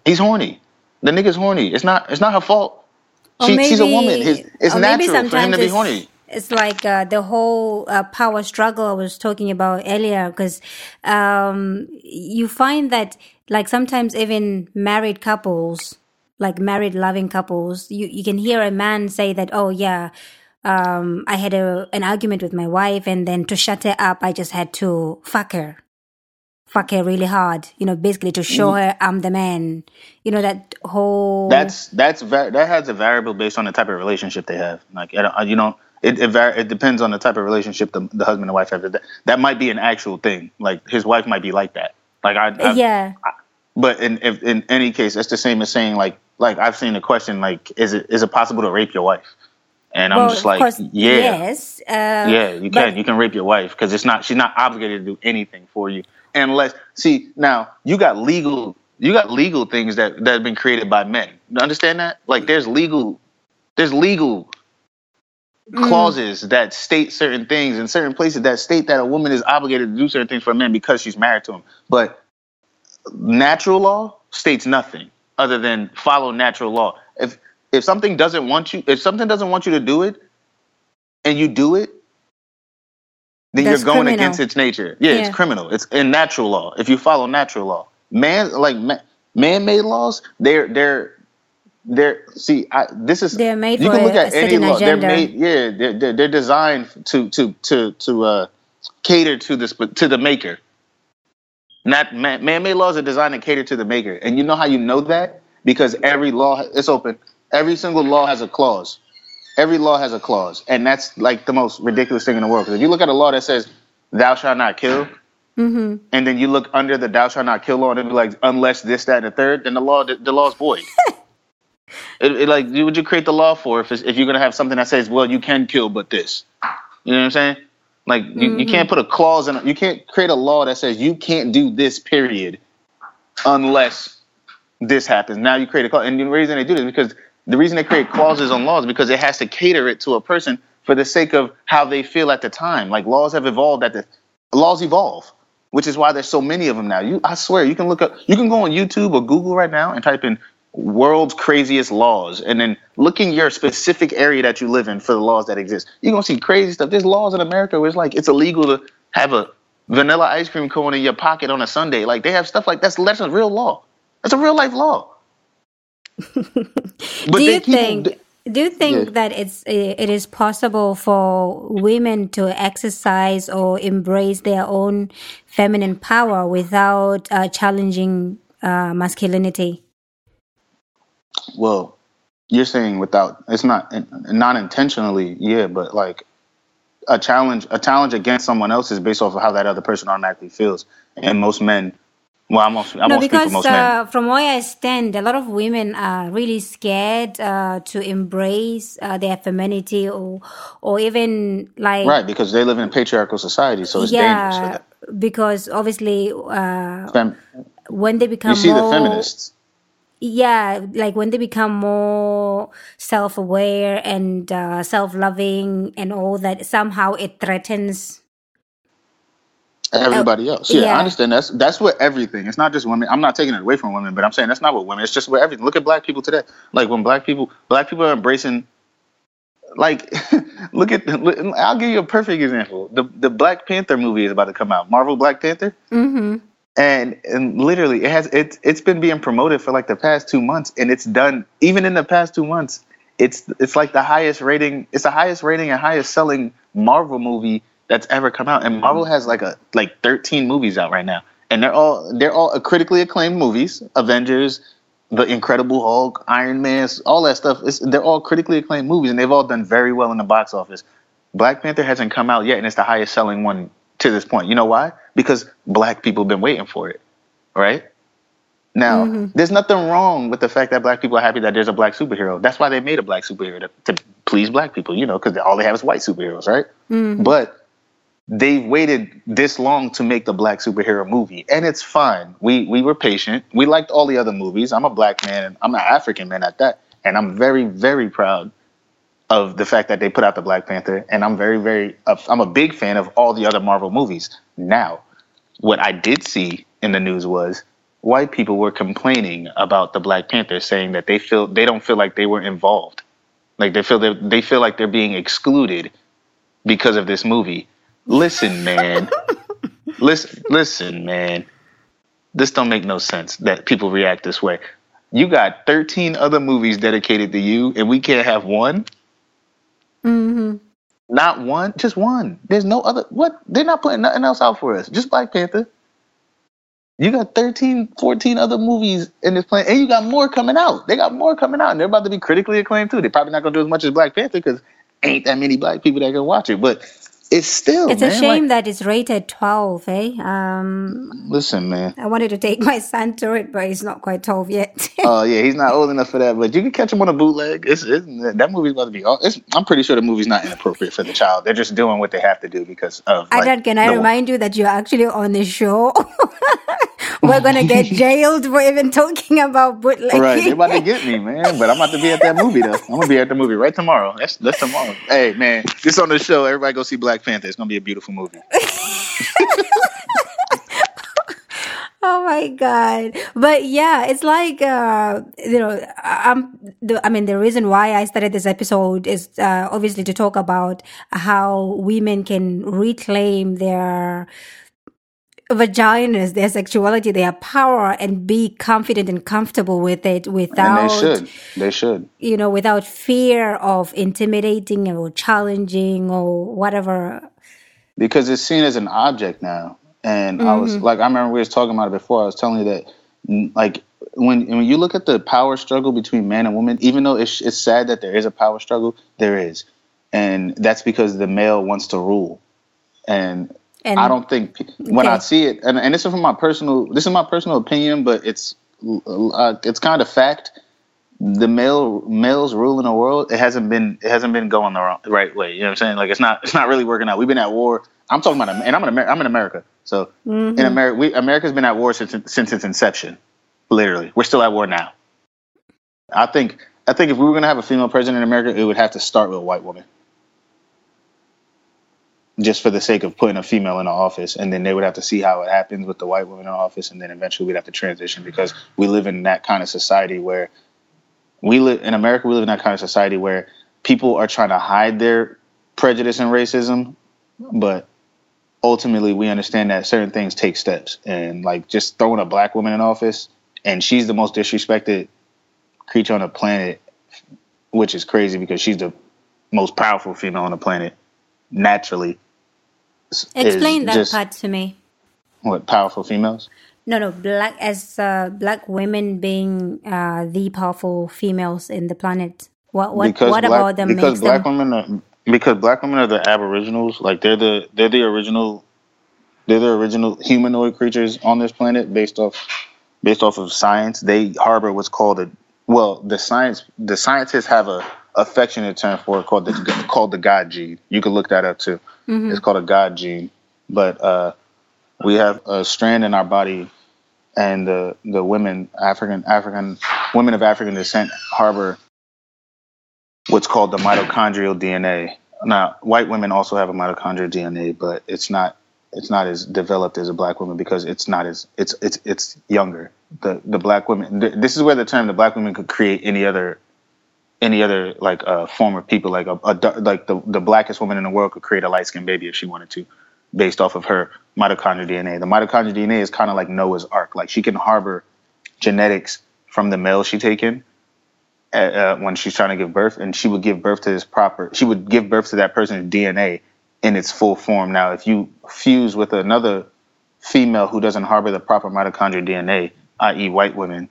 He's horny. The nigga's horny. It's not it's not her fault. She, maybe, she's a woman. His, it's natural for him to be horny. It's like uh, the whole uh, power struggle I was talking about earlier, because um, you find that like sometimes even married couples, like married loving couples, you, you can hear a man say that, oh yeah, um, I had a, an argument with my wife, and then to shut her up, I just had to fuck her. Fuck her really hard, you know, basically to show her I'm the man. You know, that whole that's that's that has a variable based on the type of relationship they have. Like, you know, it it, var- it depends on the type of relationship the, the husband and wife have. That, that might be an actual thing. Like his wife might be like that. Like I, I yeah. I, but in if, in any case, that's the same as saying like like I've seen the question like is it is it possible to rape your wife? And I'm well, just like, course, yeah, yes, uh, yeah, you but, can you can rape your wife because it's not she's not obligated to do anything for you. Unless, see, now you got legal, you got legal things that, that have been created by men. Understand that? Like, there's legal, there's legal mm. clauses that state certain things in certain places that state that a woman is obligated to do certain things for a man because she's married to him. But natural law states nothing other than follow natural law. If if something doesn't want you, if something doesn't want you to do it, and you do it. Then That's you're going criminal. Against its nature. Yeah, yeah, it's criminal. It's in natural law. If you follow natural law, man, like ma- man-made laws, they're they're they're see. I, this is they're made you for can look at any law. Agenda. They're made. Yeah, they're, they're they're designed to to to to uh, cater to this to the maker. Not man, man-made laws are designed to cater to the maker, and you know how you know that because every law it's open. Every single law has a clause. Every law has a clause, and that's like the most ridiculous thing in the world. Because if you look at a law that says "thou shalt not kill," mm-hmm. and then you look under the "thou shalt not kill" law, and it'd be like "unless this, that, and the third," then the law the, the law is void. it, it like, what would you create the law for if it's, if you're gonna have something that says, "Well, you can kill, but this," you know what I'm saying? Like, you, mm-hmm. you can't put a clause in. You can't create a law that says you can't do this. Period. Unless this happens. Now you create a clause, and the reason they do this is because. The reason they create clauses on laws is because it has to cater it to a person for the sake of how they feel at the time. Like laws have evolved at the laws evolve, which is why there's so many of them now. You, I swear, you can look up, you can go on YouTube or Google right now and type in "world's craziest laws" and then look in your specific area that you live in for the laws that exist. You're gonna see crazy stuff. There's laws in America where it's like it's illegal to have a vanilla ice cream cone in your pocket on a Sunday. Like they have stuff like that's that's a real law. That's a real life law. do you think? Them, do you think yeah. that it's it is possible for women to exercise or embrace their own feminine power without uh, challenging uh, masculinity? Well, you're saying without it's not not intentionally, yeah, but like a challenge a challenge against someone else is based off of how that other person automatically feels, and most men. Well, I'm also, I'm no, because most uh, from where I stand, a lot of women are really scared uh, to embrace uh, their femininity, or, or even like right because they live in a patriarchal society, so it's yeah, dangerous. Yeah, because obviously, uh, Fem- when they become you see more, the feminists. Yeah, like when they become more self-aware and uh, self-loving and all that, somehow it threatens. Everybody else. Yeah, yeah, I understand. That's that's with everything. It's not just women. I'm not taking it away from women, but I'm saying that's not with women. It's just with everything. Look at black people today. Like when black people, black people are embracing. Like, look at. Look, I'll give you a perfect example. The the Black Panther movie is about to come out. Marvel Black Panther. Mm-hmm. And and literally, it has it's it's been being promoted for like the past two months, and it's done. Even in the past two months, it's it's like the highest rating. It's the highest rating and highest selling Marvel movie that's ever come out, and Marvel has like a like thirteen movies out right now, and they're all they're all critically acclaimed movies. Avengers, the Incredible Hulk, Iron Man, all that stuff. It's, they're all critically acclaimed movies, and they've all done very well in the box office. Black Panther hasn't come out yet, and it's the highest selling one to this point. You know why? Because black people have been waiting for it, right? Now, mm-hmm. there's nothing wrong with the fact that black people are happy that there's a black superhero. That's why they made a black superhero, to, to please black people, you know, because all they have is white superheroes, right? Mm-hmm. But they waited this long to make the black superhero movie, and it's fine. We we were patient. We liked all the other movies. I'm a black man, and I'm an African man at that, and I'm very, very proud of the fact that they put out the Black Panther, and I'm very, very, uh, I'm a big fan of all the other Marvel movies. Now, what I did see in the news was, white people were complaining about the Black Panther, saying that they feel they don't feel like they were involved, like they feel that they feel like they're being excluded because of this movie. Listen, man, listen, listen, man. This don't make no sense that people react this way. You got thirteen other movies dedicated to you, and we can't have one. Mm-hmm. Not one, just one. There's no other. What? They're not putting nothing else out for us. Just Black Panther. You got thirteen, fourteen other movies in this plan, and you got more coming out. They got more coming out, and they're about to be critically acclaimed, too. They're probably not going to do as much as Black Panther because ain't that many black people that can watch it, but it's still, It's man, a shame like, that it's rated twelve, eh? Um, listen, man. I wanted to take my son to it, but he's not quite twelve yet. Oh, uh, yeah, he's not old enough for that, but you can catch him on a bootleg. It's, it's that movie's about to be all, it's, I'm pretty sure the movie's not inappropriate for the child. They're just doing what they have to do because of, like, Adnan, can I remind one. you that you're actually on the show? We're going to get jailed for even talking about bootlegging. Right, they're about to get me, man. But I'm about to be at that movie, though. I'm going to be at the movie right tomorrow. That's, that's tomorrow. Hey, man, this on the show. Everybody go see Black Panther. It's going to be a beautiful movie. Oh, my God. But, yeah, it's like, uh, you know, I'm, the, I mean, the reason why I started this episode is uh, obviously to talk about how women can reclaim their vaginas, their sexuality, their power, and be confident and comfortable with it without, and they should. They should. You know, without fear of intimidating or challenging or whatever. Because it's seen as an object now. And mm-hmm. I was like, I remember we were talking about it before. I was telling you that, like, when when you look at the power struggle between man and woman, even though it's, it's sad that there is a power struggle, there is. And that's because the male wants to rule. And And, I don't think when okay. I see it, and, and this is from my personal, this is my personal opinion, but it's uh, it's kind of fact. The male males ruling the world. It hasn't been it hasn't been going the wrong, right way. You know what I'm saying? Like it's not it's not really working out. We've been at war. I'm talking about, and I'm an Amer- I'm in America. So mm-hmm. in America, we, America's been at war since since its inception. Literally, we're still at war now. I think I think if we were gonna have a female president in America, it would have to start with a white woman. Just for the sake of putting a female in the office, and then they would have to see how it happens with the white woman in the office, and then eventually we'd have to transition because we live in that kind of society where we live in America. We live in that kind of society where people are trying to hide their prejudice and racism, but ultimately we understand that certain things take steps, and like just throwing a black woman in office, and she's the most disrespected creature on the planet, which is crazy because she's the most powerful female on the planet naturally. Explain that just, part to me. What, powerful females? No, no, black as uh, black women being uh, the powerful females in the planet. What, what, because what black, about them? Because makes black them... women, are, because black women are the aboriginals. Like they're the they're the original, they're the original humanoid creatures on this planet. Based off, based off of science, they harbor what's called a well. The science, the scientists have a affectionate term for it called the called the God gene. You can look that up too. Mm-hmm. It's called a God gene, but uh, we have a strand in our body, and the the women African African women of African descent harbor what's called the mitochondrial D N A. Now, white women also have a mitochondrial D N A, but it's not it's not as developed as a black woman because it's not as it's it's it's younger. The the black women. Th- this is where the term the black women could create any other. Any other like uh, form of people, like a, a like the, the blackest woman in the world could create a light skinned baby if she wanted to, based off of her mitochondrial D N A. The mitochondrial D N A is kind of like Noah's Ark. Like she can harbor genetics from the male she taken at, uh, when she's trying to give birth, and she would give birth to this proper. She would give birth to that person's D N A in its full form. Now, if you fuse with another female who doesn't harbor the proper mitochondrial D N A, that is, white women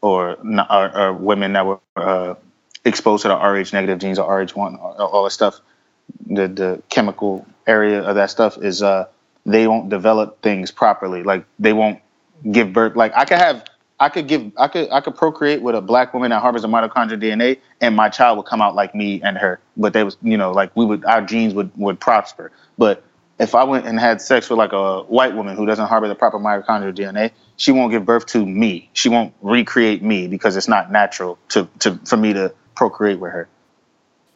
or or, or women that were uh, exposed to the R H negative genes or R H one, all that stuff, the the chemical area of that stuff is uh they won't develop things properly. Like they won't give birth. Like I could have I could give, I could, I could procreate with a black woman that harbors a mitochondrial D N A, and my child would come out like me and her. But they was, you know, like we would, our genes would would prosper. But if I went and had sex with like a white woman who doesn't harbor the proper mitochondrial D N A, she won't give birth to me. She won't recreate me because it's not natural to, to for me to procreate with her.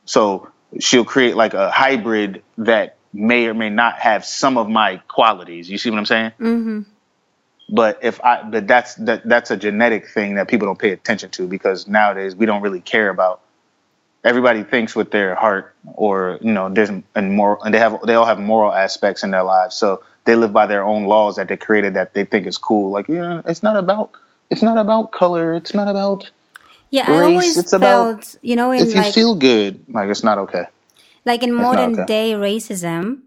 So she'll create like a hybrid that may or may not have some of my qualities. You see what I'm saying? Mm-hmm. But if I, but that's that, that's a genetic thing that people don't pay attention to, because nowadays we don't really care about. Everybody thinks with their heart, or you know, there's and moral, and they have they all have moral aspects in their lives, so they live by their own laws that they created that they think is cool. Like, you know, it's not about it's not about color, it's not about yeah, race. I always it's felt, about you know, in if like, you feel good, like it's not okay. Like in modern okay. day racism.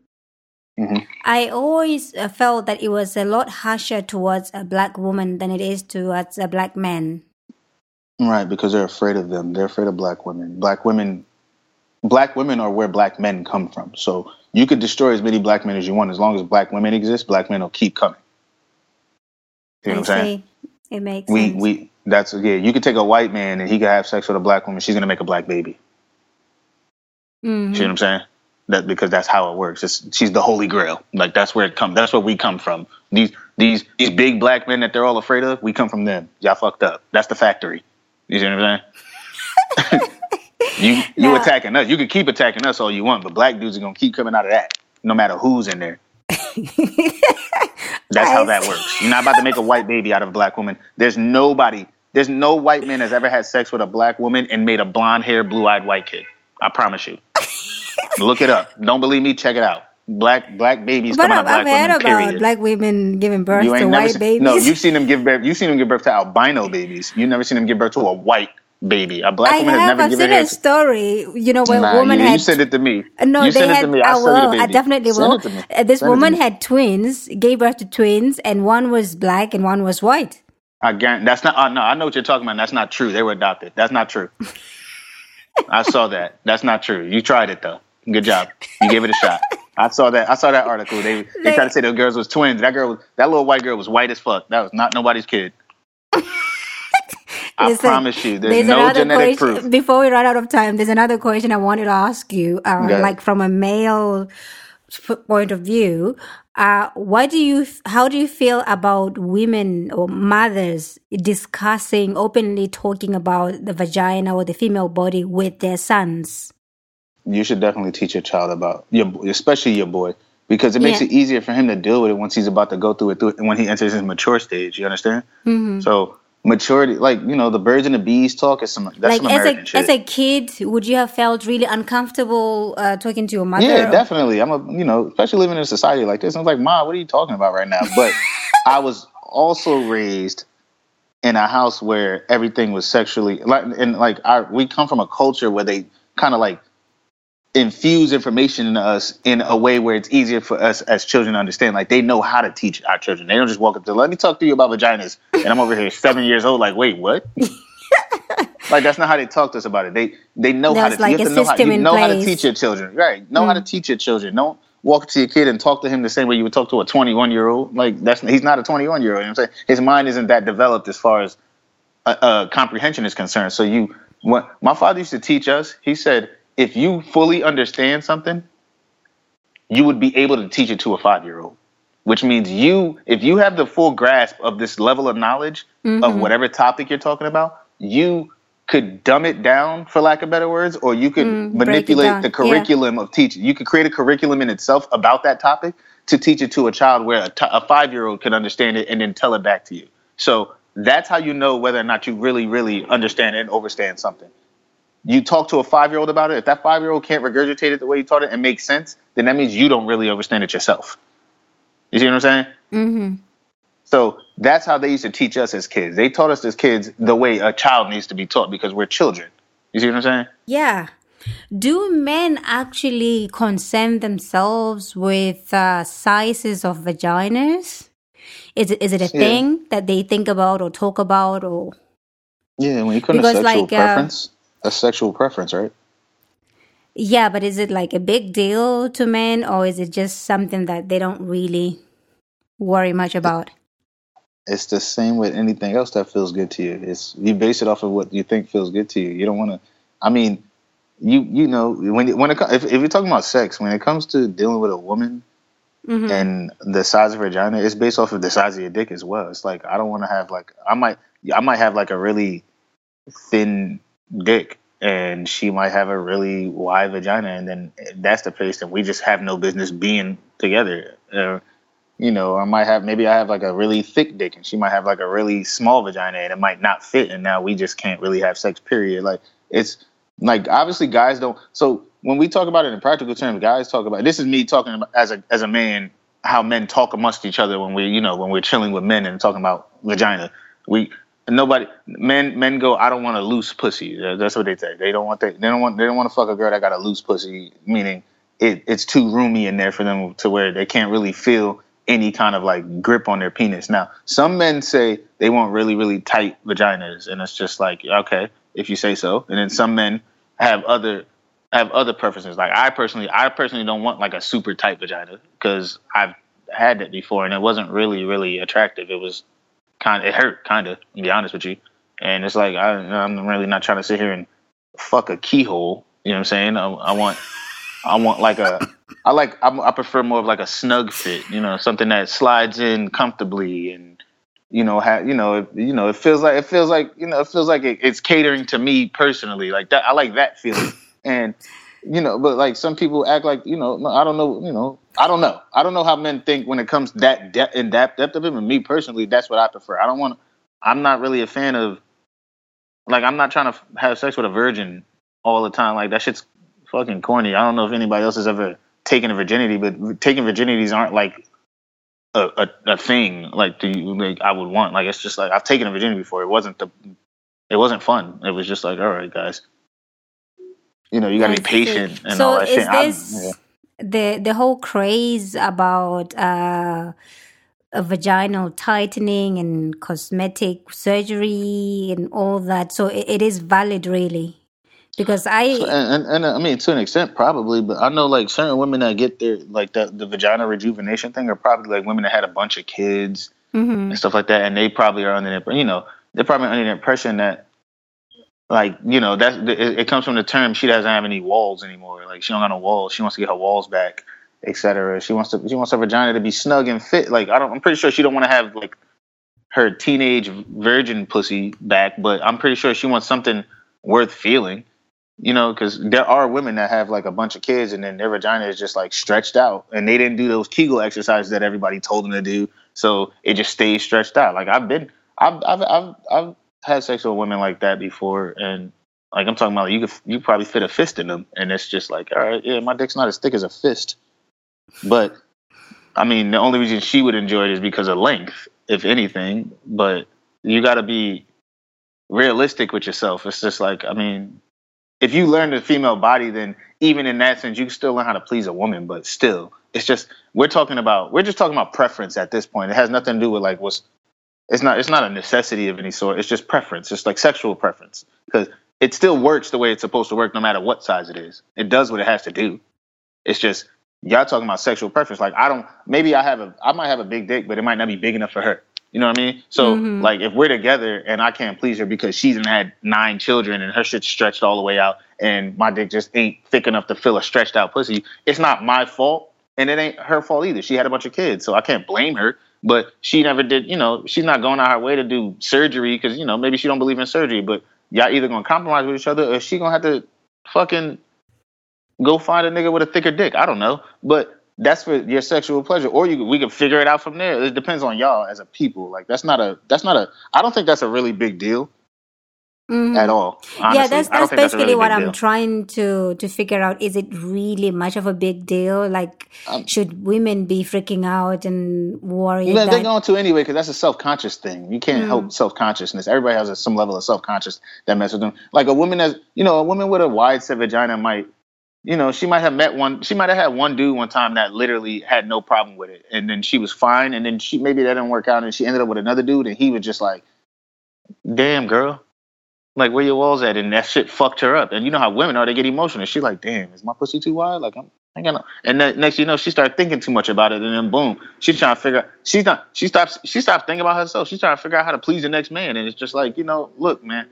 Mm-hmm. I always felt that it was a lot harsher towards a black woman than it is towards a black man. Right, because they're afraid of them. They're afraid of black women. Black women, black women are where black men come from. So you could destroy as many black men as you want. As long as black women exist, black men will keep coming. You know I what I'm saying? It makes we, sense. We, that's, yeah, you could take a white man and he could have sex with a black woman. She's going to make a black baby. Mm-hmm. You know what I'm saying? That because that's how it works. It's, she's the Holy Grail. Like that's where it comes. That's where we come from. These these these big black men that they're all afraid of. We come from them. Y'all fucked up. That's the factory. You see what I'm saying? you you no. attacking us. You can keep attacking us all you want, but black dudes are gonna keep coming out of that, no matter who's in there. That's how that works. You're not about to make a white baby out of a black woman. There's nobody. There's no white man that's ever had sex with a black woman and made a blonde haired, blue eyed white kid. I promise you. Look it up. Don't believe me? Check it out. Black black babies but come out black women. I've heard women, about black women giving birth to white seen, babies. No, you've seen them give birth. You've seen them give birth to albino babies. You've never seen them give birth to a white baby. A black I woman have, has never I've given birth. I've seen a story. You know, where nah, a woman you, had. You sent it to me. No, you they had. It to me. I, I will. I definitely will. Uh, this send woman had twins. Gave birth to twins, and one was black and one was white. I guarantee that's not. Uh, no, I know what you're talking about. That's not true. They were adopted. That's not true. I saw that. That's not true. You tried it though. Good job. You gave it a shot. I saw that. I saw that article. They they like, tried to say those girls was twins. That girl, that little white girl, was white as fuck. That was not nobody's kid. I promise you, there's, there's no genetic question, proof. Before we run out of time, there's another question I wanted to ask you, uh, okay. like from a male point of view. Uh, what do you? How do you feel about women or mothers discussing openly, talking about the vagina or the female body with their sons? You should definitely teach your child about your, especially your boy, because it makes yeah. it easier for him to deal with it once he's about to go through it. Through it when he enters his mature stage, you understand? Mm-hmm. So maturity, like you know, the birds and the bees talk is some. That's like some American as a shit. As a kid, would you have felt really uncomfortable uh, talking to your mother? Yeah, or? Definitely. I'm a you know, especially living in a society like this. I'm like, Ma, what are you talking about right now? But I was also raised in a house where everything was sexually like, and like I, we come from a culture where they kind of like infuse information into us in a way where it's easier for us as children to understand. Like they know how to teach our children. They don't just walk up to, let me talk to you about vaginas, and I'm over here seven years old like, wait, what? Like that's not how they talk to us about it. They they know There's how to, like you have to know, how, you know how to teach your children. Right. Know mm. how to teach your children. Don't walk up to your kid and talk to him the same way you would talk to a twenty-one year old. Like that's he's not a twenty-one year old. You know what I'm saying? His mind isn't that developed as far as uh, uh, comprehension is concerned. So you when, my father used to teach us, he said, if you fully understand something, you would be able to teach it to a five-year-old, which means you, if you have the full grasp of this level of knowledge mm-hmm. of whatever topic you're talking about, you could dumb it down, for lack of better words, or you could mm, manipulate the curriculum yeah. of teaching. You could create a curriculum in itself about that topic to teach it to a child where a, t- a five-year-old could understand it and then tell it back to you. So that's how you know whether or not you really, really understand and overstand something. You talk to a five-year-old about it. If that five-year-old can't regurgitate it the way you taught it and make sense, then that means you don't really understand it yourself. You see what I'm saying? Mm-hmm. So that's how they used to teach us as kids. They taught us as kids the way a child needs to be taught because we're children. You see what I'm saying? Yeah. Do men actually concern themselves with uh, sizes of vaginas? Is it, is it a yeah. thing that they think about or talk about? Or yeah, when you come to sexual like, preference... Uh, a sexual preference, right? Yeah, but is it like a big deal to men, or is it just something that they don't really worry much about? It's the same with anything else that feels good to you. It's you base it off of what you think feels good to you. You don't want to. I mean, you you know when when it, if if you're talking about sex, when it comes to dealing with a woman mm-hmm. and the size of her vagina, it's based off of the size of your dick as well. It's like I don't want to have like I might I might have like a really thin dick and she might have a really wide vagina, and then that's the place that we just have no business being together. Uh, You know, I might have, maybe I have like a really thick dick and she might have like a really small vagina and it might not fit. And now we just can't really have sex, period. Like, it's like, obviously guys don't. So when we talk about it in practical terms, guys talk about, this is me talking about as a, as a man, how men talk amongst each other when we, you know, when we're chilling with men and talking about vagina, we, nobody, men, men go, I don't want a loose pussy. That's what they say. They don't want that. They don't want, they don't want to fuck a girl that got a loose pussy, meaning it, it's too roomy in there for them to where they can't really feel any kind of like grip on their penis. Now, some men say they want really, really tight vaginas, and it's just like, okay, if you say so. And then some men have other have other preferences. Like I personally, I personally don't want like a super tight vagina because I've had that before, and it wasn't really, really attractive. It was kind of, it hurt, kind of, to be honest with you. And it's like I, I'm really not trying to sit here and fuck a keyhole. You know what I'm saying? I, I want, I want like a. I like. I'm, I prefer more of like a snug fit, you know, something that slides in comfortably, and you know, ha, you know, it, you know, it feels like it feels like you know, it feels like it, it's catering to me personally, like that. I like that feeling, and you know, but like some people act like you know, I don't know, you know, I don't know, I don't know how men think when it comes that depth in that depth of it. And me personally, that's what I prefer. I don't want. I'm not really a fan of. Like, I'm not trying to have sex with a virgin all the time. Like, that shit's fucking corny. I don't know if anybody else has ever taking a virginity, but taking virginities aren't like a, a, a thing like the like I would want. Like, it's just like I've taken a virginity before. It wasn't the, it wasn't fun. It was just like, all right, guys, you know, you gotta be patient and all that shit. So is this the the whole craze about uh, a vaginal tightening and cosmetic surgery and all that? So it, it is valid, really. Because I and, and, and I mean, to an extent probably, but I know like certain women that get their like the, the vagina rejuvenation thing are probably like women that had a bunch of kids mm-hmm. and stuff like that, and they probably are under the, you know, they're probably under the impression that like, you know, that's it, it comes from the term she doesn't have any walls anymore, like she don't got no walls, she wants to get her walls back, et cetera. She wants to she wants her vagina to be snug and fit. Like I don't, I'm pretty sure she don't want to have like her teenage virgin pussy back, but I'm pretty sure she wants something worth feeling. You know, because there are women that have like a bunch of kids and then their vagina is just like stretched out, and they didn't do those Kegel exercises that everybody told them to do, so it just stays stretched out. Like I've been, I've, I've, I've, I've had sex with women like that before, and like I'm talking about, like, you could, you probably fit a fist in them, and it's just like, all right, yeah, my dick's not as thick as a fist, but I mean, the only reason she would enjoy it is because of length, if anything. But you got to be realistic with yourself. It's just like, I mean, if you learn the female body, then even in that sense, you still learn how to please a woman. But still, it's just we're talking about we're just talking about preference at this point. It has nothing to do with like what's it's not it's not a necessity of any sort. It's just preference. It's like sexual preference, because it still works the way it's supposed to work, no matter what size it is. It does what it has to do. It's just y'all talking about sexual preference. Like I don't maybe I have a I might have a big dick, but it might not be big enough for her. You know what I mean? So, mm-hmm. like, if we're together and I can't please her because she's had nine children and her shit's stretched all the way out and my dick just ain't thick enough to fill a stretched out pussy, it's not my fault and it ain't her fault either. She had a bunch of kids, so I can't blame her. But she never did, you know, she's not going out her way to do surgery because, you know, maybe she don't believe in surgery. But y'all either going to compromise with each other or she going to have to fucking go find a nigga with a thicker dick. I don't know. But that's for your sexual pleasure, or you we can figure it out from there. It depends on y'all as a people. Like that's not a that's not a. I don't think that's a really big deal mm-hmm. at all. Honestly. Yeah, that's that's basically that's really what I'm deal. trying to to figure out. Is it really much of a big deal? Like, um, should women be freaking out and worried? That- they're going to anyway because that's a self conscious thing. You can't mm-hmm. help self consciousness. Everybody has a, some level of self conscious that messes with them. Like a woman as you know, a woman with a wide set vagina might. You know, she might have met one, she might have had one dude one time that literally had no problem with it. And then she was fine. And then she, maybe that didn't work out. And she ended up with another dude. And he was just like, damn, girl, like where your walls at? And that shit fucked her up. And you know how women are, they get emotional. She's like, damn, is my pussy too wide? Like, I'm, I got no. And then, next you know, she started thinking too much about it, and then boom, she's trying to figure out. She's not. She stops. She stops thinking about herself. She's trying to figure out how to please the next man, and it's just like, you know, look, man,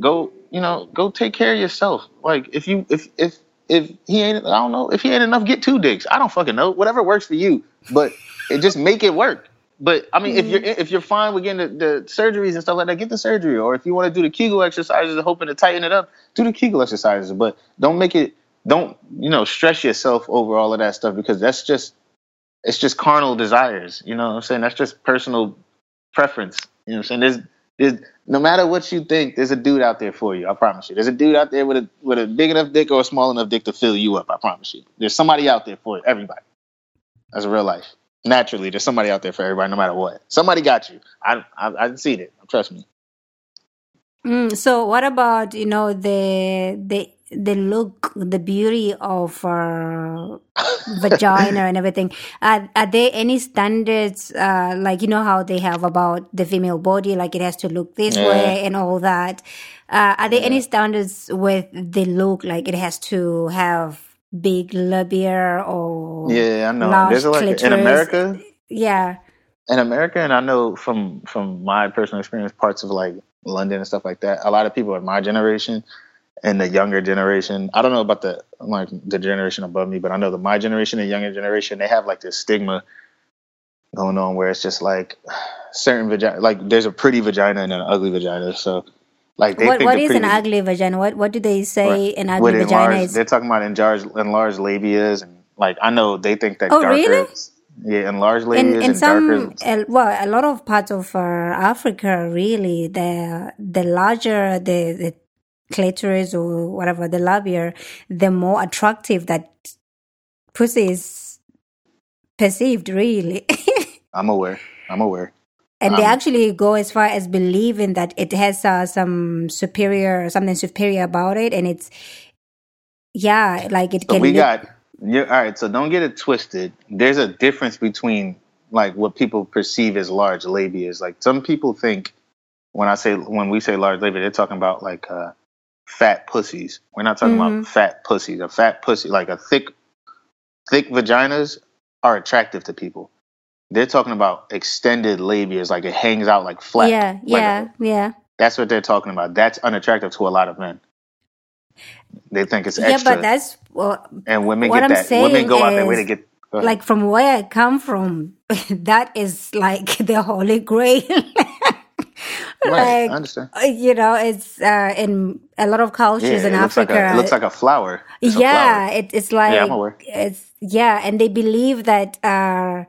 go, you know, go take care of yourself. Like if you, if if if he ain't, I don't know, if he ain't enough, get two dicks. I don't fucking know. Whatever works for you, but it just make it work. But I mean, mm-hmm. if you're if you're fine with getting the, the surgeries and stuff like that, get the surgery. Or if you want to do the Kegel exercises, hoping to tighten it up, do the Kegel exercises. But don't make it. Don't, you know, stress yourself over all of that stuff, because that's just, it's just carnal desires. You know what I'm saying? That's just personal preference. You know what I'm saying? There's, there's, no matter what you think, there's a dude out there for you. I promise you. There's a dude out there with a with a big enough dick or a small enough dick to fill you up. I promise you. There's somebody out there for everybody. That's real life. Naturally, there's somebody out there for everybody, no matter what. Somebody got you. I I, I've seen it. Trust me. Mm, so what about, you know, the the the look, the beauty of uh, vagina and everything? Are, are there any standards, uh, like, you know, how they have about the female body, like it has to look this yeah. way and all that? Uh, are there yeah. any standards with the look, like it has to have big labia or yeah, I know. Large There's a lot clitoris. In America? Yeah. In America, and I know from, from my personal experience, parts of like London and stuff like that, a lot of people in my generation and the younger generation, I don't know about the like the generation above me, but I know that my generation and younger generation, they have like this stigma going on where it's just like certain vagina, like there's a pretty vagina and an ugly vagina. So like they what, think what is an vagina. ugly vagina? What what do they say or, an ugly vagina enlarged, is? They're talking about enlarged enlarged labias, and like I know they think that. Oh, darker, really? Yeah, enlarged labias in, in and some, darker. Well, a lot of parts of uh, Africa, really, the the larger the the clitoris or whatever, the labia, the more attractive that pussy is perceived, really. I'm aware. I'm aware. And um, they actually go as far as believing that it has uh, some superior, something superior about it, and it's, yeah, like it so can. We look- got. You're, all right, so don't get it twisted. There's a difference between like what people perceive as large labias. Like some people think when I say when we say large labia, they're talking about like uh, fat pussies. We're not talking mm-hmm. about fat pussies. A fat pussy, like a thick, thick vaginas, are attractive to people. They're talking about extended labias, like it hangs out like flat. Yeah, like yeah, a, yeah. That's what they're talking about. That's unattractive to a lot of men. They think it's extra. Yeah, but that's well, and women what get I'm that. Saying women go is, out their way to get. Like from where I come from, that is like the Holy Grail. Right, like, I understand. You know, it's uh, in a lot of cultures yeah, in it Africa. Like a, it looks like a flower. It's yeah, a flower. It, it's like yeah, I'm aware. It's yeah, and they believe that uh,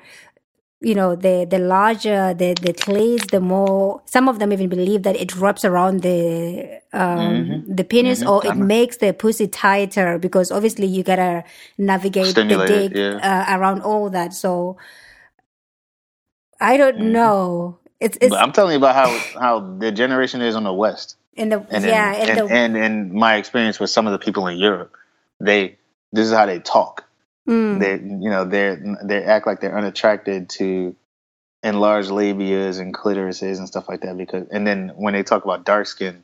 you know the the larger the the cleats, the more. Some of them even believe that it wraps around the um, mm-hmm. the penis, mm-hmm. or it I'm makes the pussy tighter, because obviously you gotta navigate the dick yeah. uh, around all that. So I don't mm-hmm. know. It's, it's, but I'm telling you about how, how the generation is on the West, in the, and yeah, in, in and, the, and and my experience with some of the people in Europe, they this is how they talk. Mm. They you know they they act like they're unattracted to enlarged labias and clitorises and stuff like that, because and then when they talk about dark skin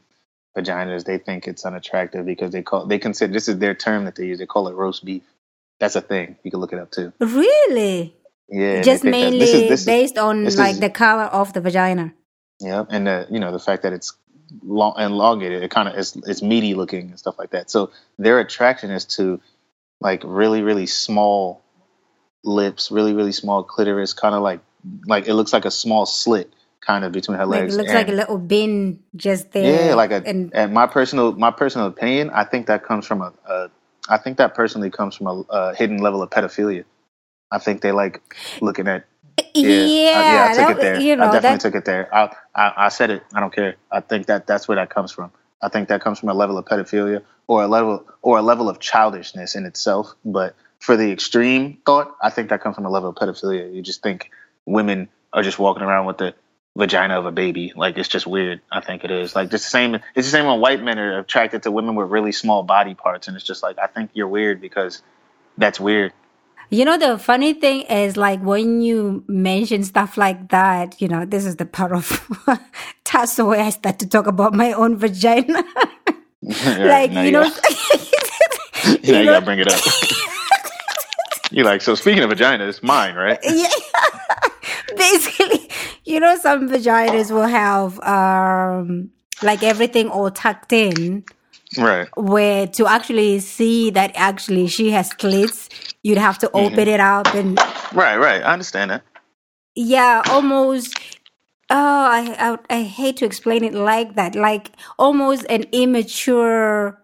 vaginas, they think it's unattractive because they call they consider this is their term that they use. They call it roast beef. That's a thing. You can look it up too. Really. Yeah, just mainly this is, this based is, on like is, the color of the vagina. Yeah, and the, you know the fact that it's long and elongated, it kind of it's, it's meaty looking and stuff like that. So their attraction is to like really really small lips, really really small clitoris, kind of like like it looks like a small slit kind of between her like legs. It looks and, like a little bin just there. Yeah, like a. And, and my personal my personal opinion, I think that comes from a, a I think that personally comes from a, a hidden level of pedophilia. I think they like looking at. Yeah, yeah, I, yeah, I took that, it there. You know, I definitely that, took it there. I, I I said it. I don't care. I think that that's where that comes from. I think that comes from a level of pedophilia or a level or a level of childishness in itself. But for the extreme thought, I think that comes from a level of pedophilia. You just think women are just walking around with the vagina of a baby. Like it's just weird. I think it is. Like it's the same. It's the same when white men are attracted to women with really small body parts, and it's just like I think you're weird because that's weird. You know, the funny thing is, like, when you mention stuff like that, you know, this is the part of Tasso where I start to talk about my own vagina. Like, you know... You know, you gotta bring it up. You're like, so speaking of vagina, it's mine, right? Yeah. Basically, you know, some vaginas will have um, like everything all tucked in. Right. Where to actually see that actually she has slits, you'd have to open mm-hmm. it up. And Right, right. I understand that. Yeah, almost. Oh, I, I I hate to explain it like that. Like almost an immature,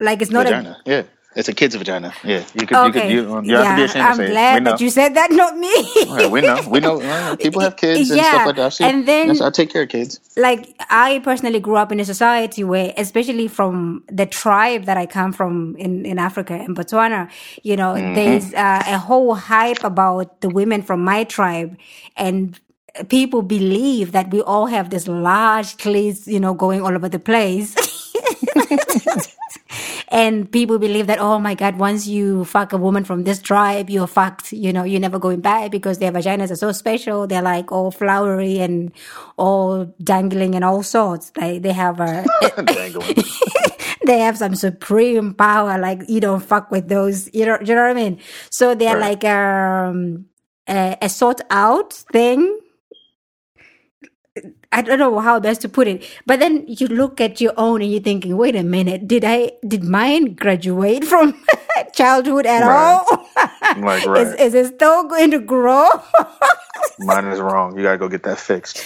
like it's not vagina. a... Yeah. It's a kid's vagina. Yeah, you could. Okay. You could. You, you yeah. have to be ashamed I'm to say. I'm glad that you said that, not me. Right, we know. We know. Uh, people have kids and yeah. stuff like that. I see, and then I take care of kids. Like I personally grew up in a society where, especially from the tribe that I come from in, in Africa, in Botswana, you know, mm-hmm. there's uh, a whole hype about the women from my tribe, and people believe that we all have this large clits, you know, going all over the place. And people believe that, oh my God, once you fuck a woman from this tribe, you're fucked. You know, you're never going back because their vaginas are so special. They're like all flowery and all dangling and all sorts. Like they have a, they have some supreme power. Like you don't fuck with those. You know, you know what I mean? So they're right. like um, a, a sought out thing. I don't know how best to put it, but then you look at your own and you're thinking, wait a minute, did I, did mine graduate from childhood at right. all? Like, right. Is, is it still going to grow? Mine is wrong. You got to go get that fixed.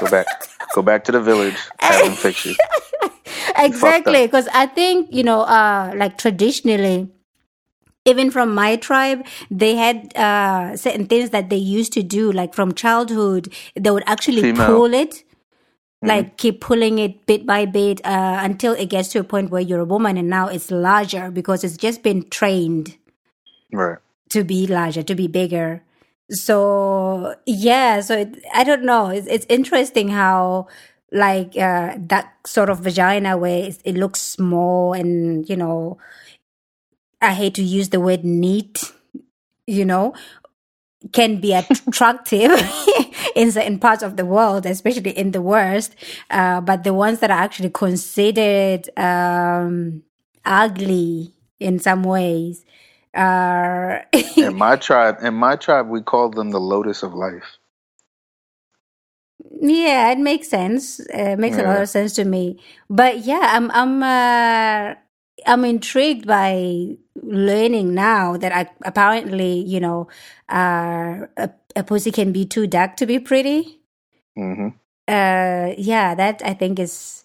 Go back, go back to the village, have them fix you. Exactly. Because I think, you know, uh, like traditionally, even from my tribe, they had uh, certain things that they used to do. Like from childhood, they would actually Female. pull it, mm-hmm. like keep pulling it bit by bit uh, until it gets to a point where you're a woman and now it's larger because it's just been trained right. to be larger, to be bigger. So, yeah, so it, I don't know. It's, it's interesting how... like uh, that sort of vagina where it, it looks small and, you know, I hate to use the word neat, you know, can be attractive in certain parts of the world, especially in the West. Uh, but the ones that are actually considered um, ugly in some ways are... in my tribe, in my tribe, we call them the lotus of life. Yeah, it makes sense. It makes yeah. a lot of sense to me. But yeah, I'm I'm uh, I'm intrigued by learning now that I apparently, you know, uh, a, a pussy can be too dark to be pretty. Mm-hmm. Uh, yeah, that I think is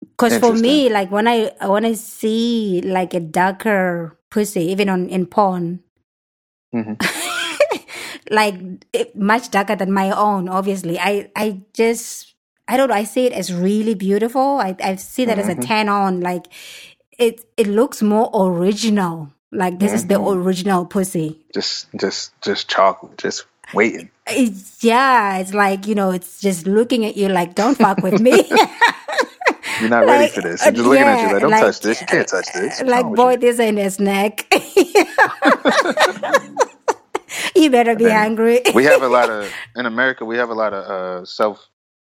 because for me, like when I when I see like a darker pussy, even on in porn. Mm-hmm. Like it, much darker than my own, obviously. I, I just, I don't know, I see it as really beautiful. I, I see that mm-hmm. as a tan on. Like it it looks more original. Like this mm-hmm. is the original pussy. Just, just, just chocolate, just waiting. It's, yeah, it's like, you know, it's just looking at you like, don't fuck with me. You're not like, ready for this. I'm just looking yeah, at you like, don't like, touch this. You can't touch this. Like, boy, this ain't a snack. You better be angry. We have a lot of, in America, we have a lot of uh, self,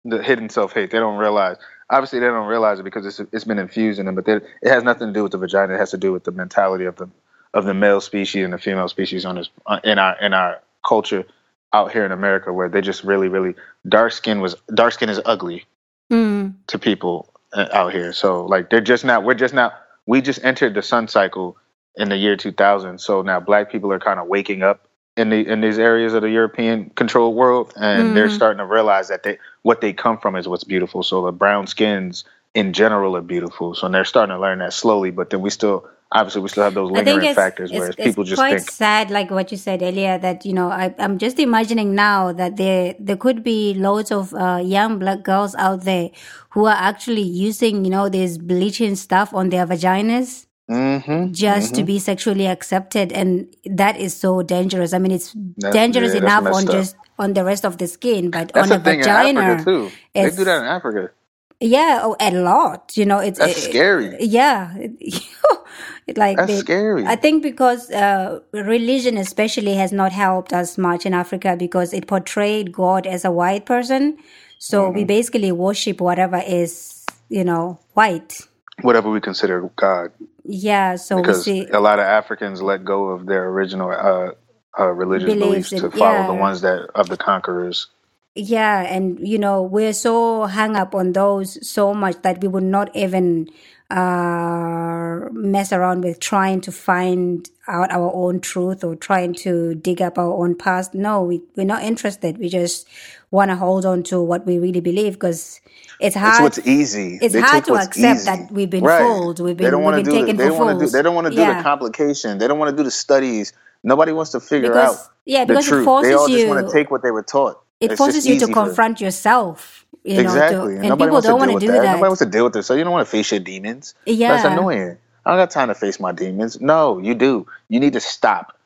the hidden self-hate. They don't realize, obviously they don't realize it because it's it's been infused in them, but they, it has nothing to do with the vagina. It has to do with the mentality of the, of the male species and the female species on this, in our in our culture out here in America where they just really, really, dark skin was, dark skin is ugly mm. to people out here. So like they're just not, we're just not, we just entered the sun cycle in the year two thousand. So now black people are kind of waking up in the in these areas of the European controlled world, and mm. they're starting to realize that they what they come from is what's beautiful. So the brown skins in general are beautiful. So and they're starting to learn that slowly, but then we still obviously we still have those lingering factors where people just think. It's quite sad, like what you said earlier, that you know I, I'm just imagining now that there there could be loads of uh, young black girls out there who are actually using you know this bleaching stuff on their vaginas. Mm-hmm, just mm-hmm. to be sexually accepted, and that is so dangerous. I mean, it's that's, dangerous yeah, enough on up. just on the rest of the skin, but that's on a the vagina, in Africa too. They do that in Africa. Yeah, oh, a lot. You know, it's that's it, scary. Yeah, it, like that's they, scary. I think because uh, religion, especially, has not helped us much in Africa because it portrayed God as a white person. So mm-hmm. we basically worship whatever is, you know, white. whatever we consider God. Yeah, so because we see, a lot of Africans let go of their original uh, uh, religious beliefs, beliefs to follow yeah. the ones that of the conquerors. Yeah, and you know we're so hung up on those so much that we would not even uh, mess around with trying to find out our own truth or trying to dig up our own past. No, we we're not interested. We just want to hold on to what we really believe because it's hard. It's what's easy. It's they hard to accept easy. That we've been right. fooled. We've been, we've been taken the, for fools. Do, they don't want to do yeah. the complication. They don't want to do the studies. Nobody wants to figure because, out yeah, because the truth. It forces they all just you, want to take what they were taught. It it's forces you to confront for... yourself. You exactly. Know, to, and, and people don't want to do that. that. Nobody wants to deal with this. So you don't want to face your demons. Yeah. That's annoying. I don't got time to face my demons. No, you do. You need to stop.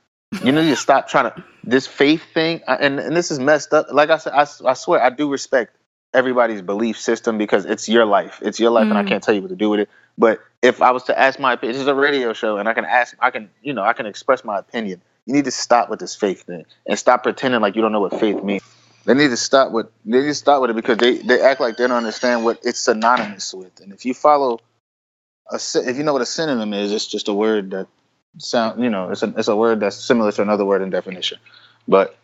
You need to stop trying to... This faith thing, and, and this is messed up. Like I said, I, I swear, I do respect everybody's belief system because it's your life. It's your life, mm. and I can't tell you what to do with it. But if I was to ask my opinion... This is a radio show, and I can ask... I can, you know, I can express my opinion. You need to stop with this faith thing and stop pretending like you don't know what faith means. They need to stop with they need to stop with it because they, they act like they don't understand what it's synonymous with. And if you follow a if you know what a synonym is, it's just a word that sound you know it's a it's a word that's similar to another word in definition, but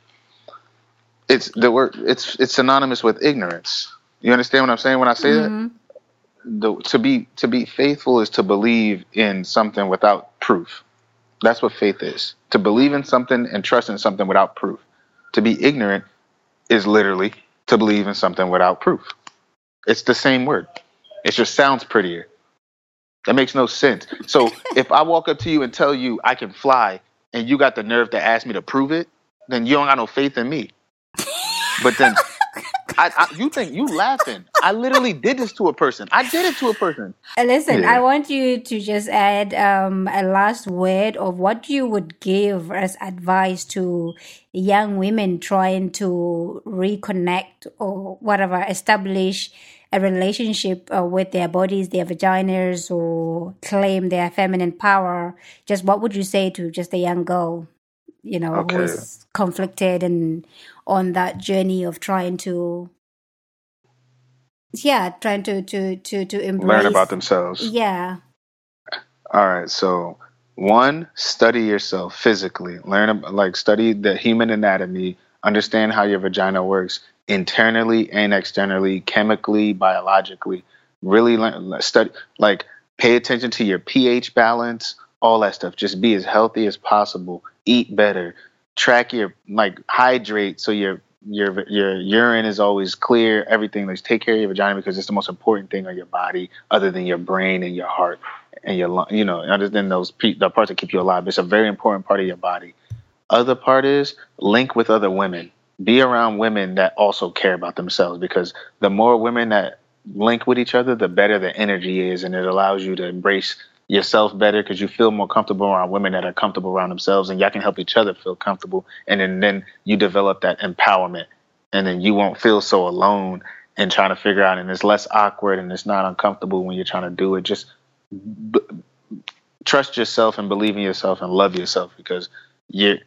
it's the word it's it's synonymous with ignorance. You understand what I'm saying when I say mm-hmm. that? The, to be to be faithful is to believe in something without proof. That's what faith is: to believe in something and trust in something without proof. To be ignorant is literally to believe in something without proof. It's the same word. It just sounds prettier. That makes no sense. So if I walk up to you and tell you I can fly and you got the nerve to ask me to prove it, then you don't got no faith in me. But then I, I, you think you laughing. I literally did this to a person. I did it to a person. Listen, yeah. I want you to just add um, a last word of what you would give as advice to young women trying to reconnect or whatever, establish a relationship uh, with their bodies, their vaginas, or claim their feminine power. Just what would you say to just a young girl, you know, okay. who's conflicted and on that journey of trying to, yeah, trying to, to, to, to embrace. Learn about themselves. Yeah. All right. So one, study yourself physically. Learn, like study the human anatomy, understand how your vagina works internally and externally, chemically, biologically. Really learn, study, like pay attention to your pH balance, all that stuff. Just be as healthy as possible. Eat better. Track your like hydrate so your your your urine is always clear. Everything, like take care of your vagina because it's the most important thing on your body, other than your brain and your heart and your you know other than those pe- the parts that keep you alive. It's a very important part of your body. Other part is link with other women. Be around women that also care about themselves because the more women that link with each other, the better the energy is, and it allows you to embrace yourself better because you feel more comfortable around women that are comfortable around themselves, and y'all can help each other feel comfortable, and then, then you develop that empowerment, and then you won't feel so alone and trying to figure out, and it's less awkward and it's not uncomfortable when you're trying to do it. Just b- trust yourself and believe in yourself and love yourself because you're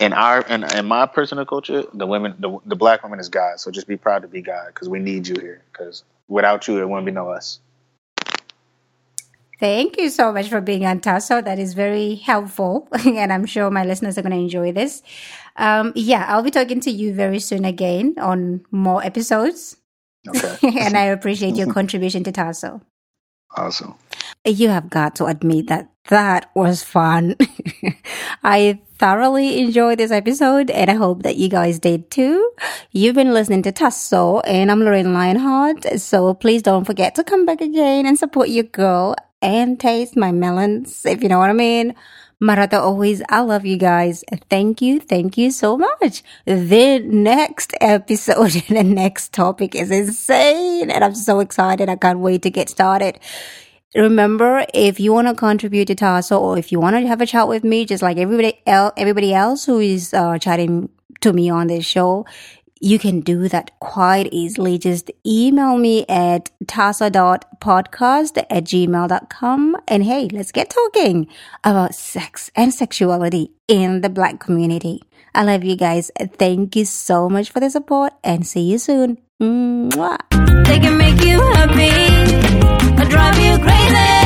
in our in, in my personal culture, the women the, the black woman is God, so just be proud to be God because we need you here because without you it wouldn't be no us. Thank you so much for being on, Tasso. That is very helpful, and I'm sure my listeners are going to enjoy this. Um, yeah, I'll be talking to you very soon again on more episodes. Okay. And I appreciate your contribution to Tasso. Awesome. You have got to admit that that was fun. I thoroughly enjoyed this episode, and I hope that you guys did too. You've been listening to Tasso, and I'm Lorraine Leinhardt. So please don't forget to come back again and support your girl and taste my melons, if you know what I mean. Marata always, I love you guys. Thank you. Thank you so much. The next episode, the next topic is insane. And I'm so excited. I can't wait to get started. Remember, if you want to contribute to Tasso or if you want to have a chat with me, just like everybody else, everybody else who is uh, chatting to me on this show, you can do that quite easily. Just email me at tasso dot podcast at gmail dot com. And hey, let's get talking about sex and sexuality in the Black community. I love you guys. Thank you so much for the support and see you soon. Mwah. They can make you happy or drive you crazy.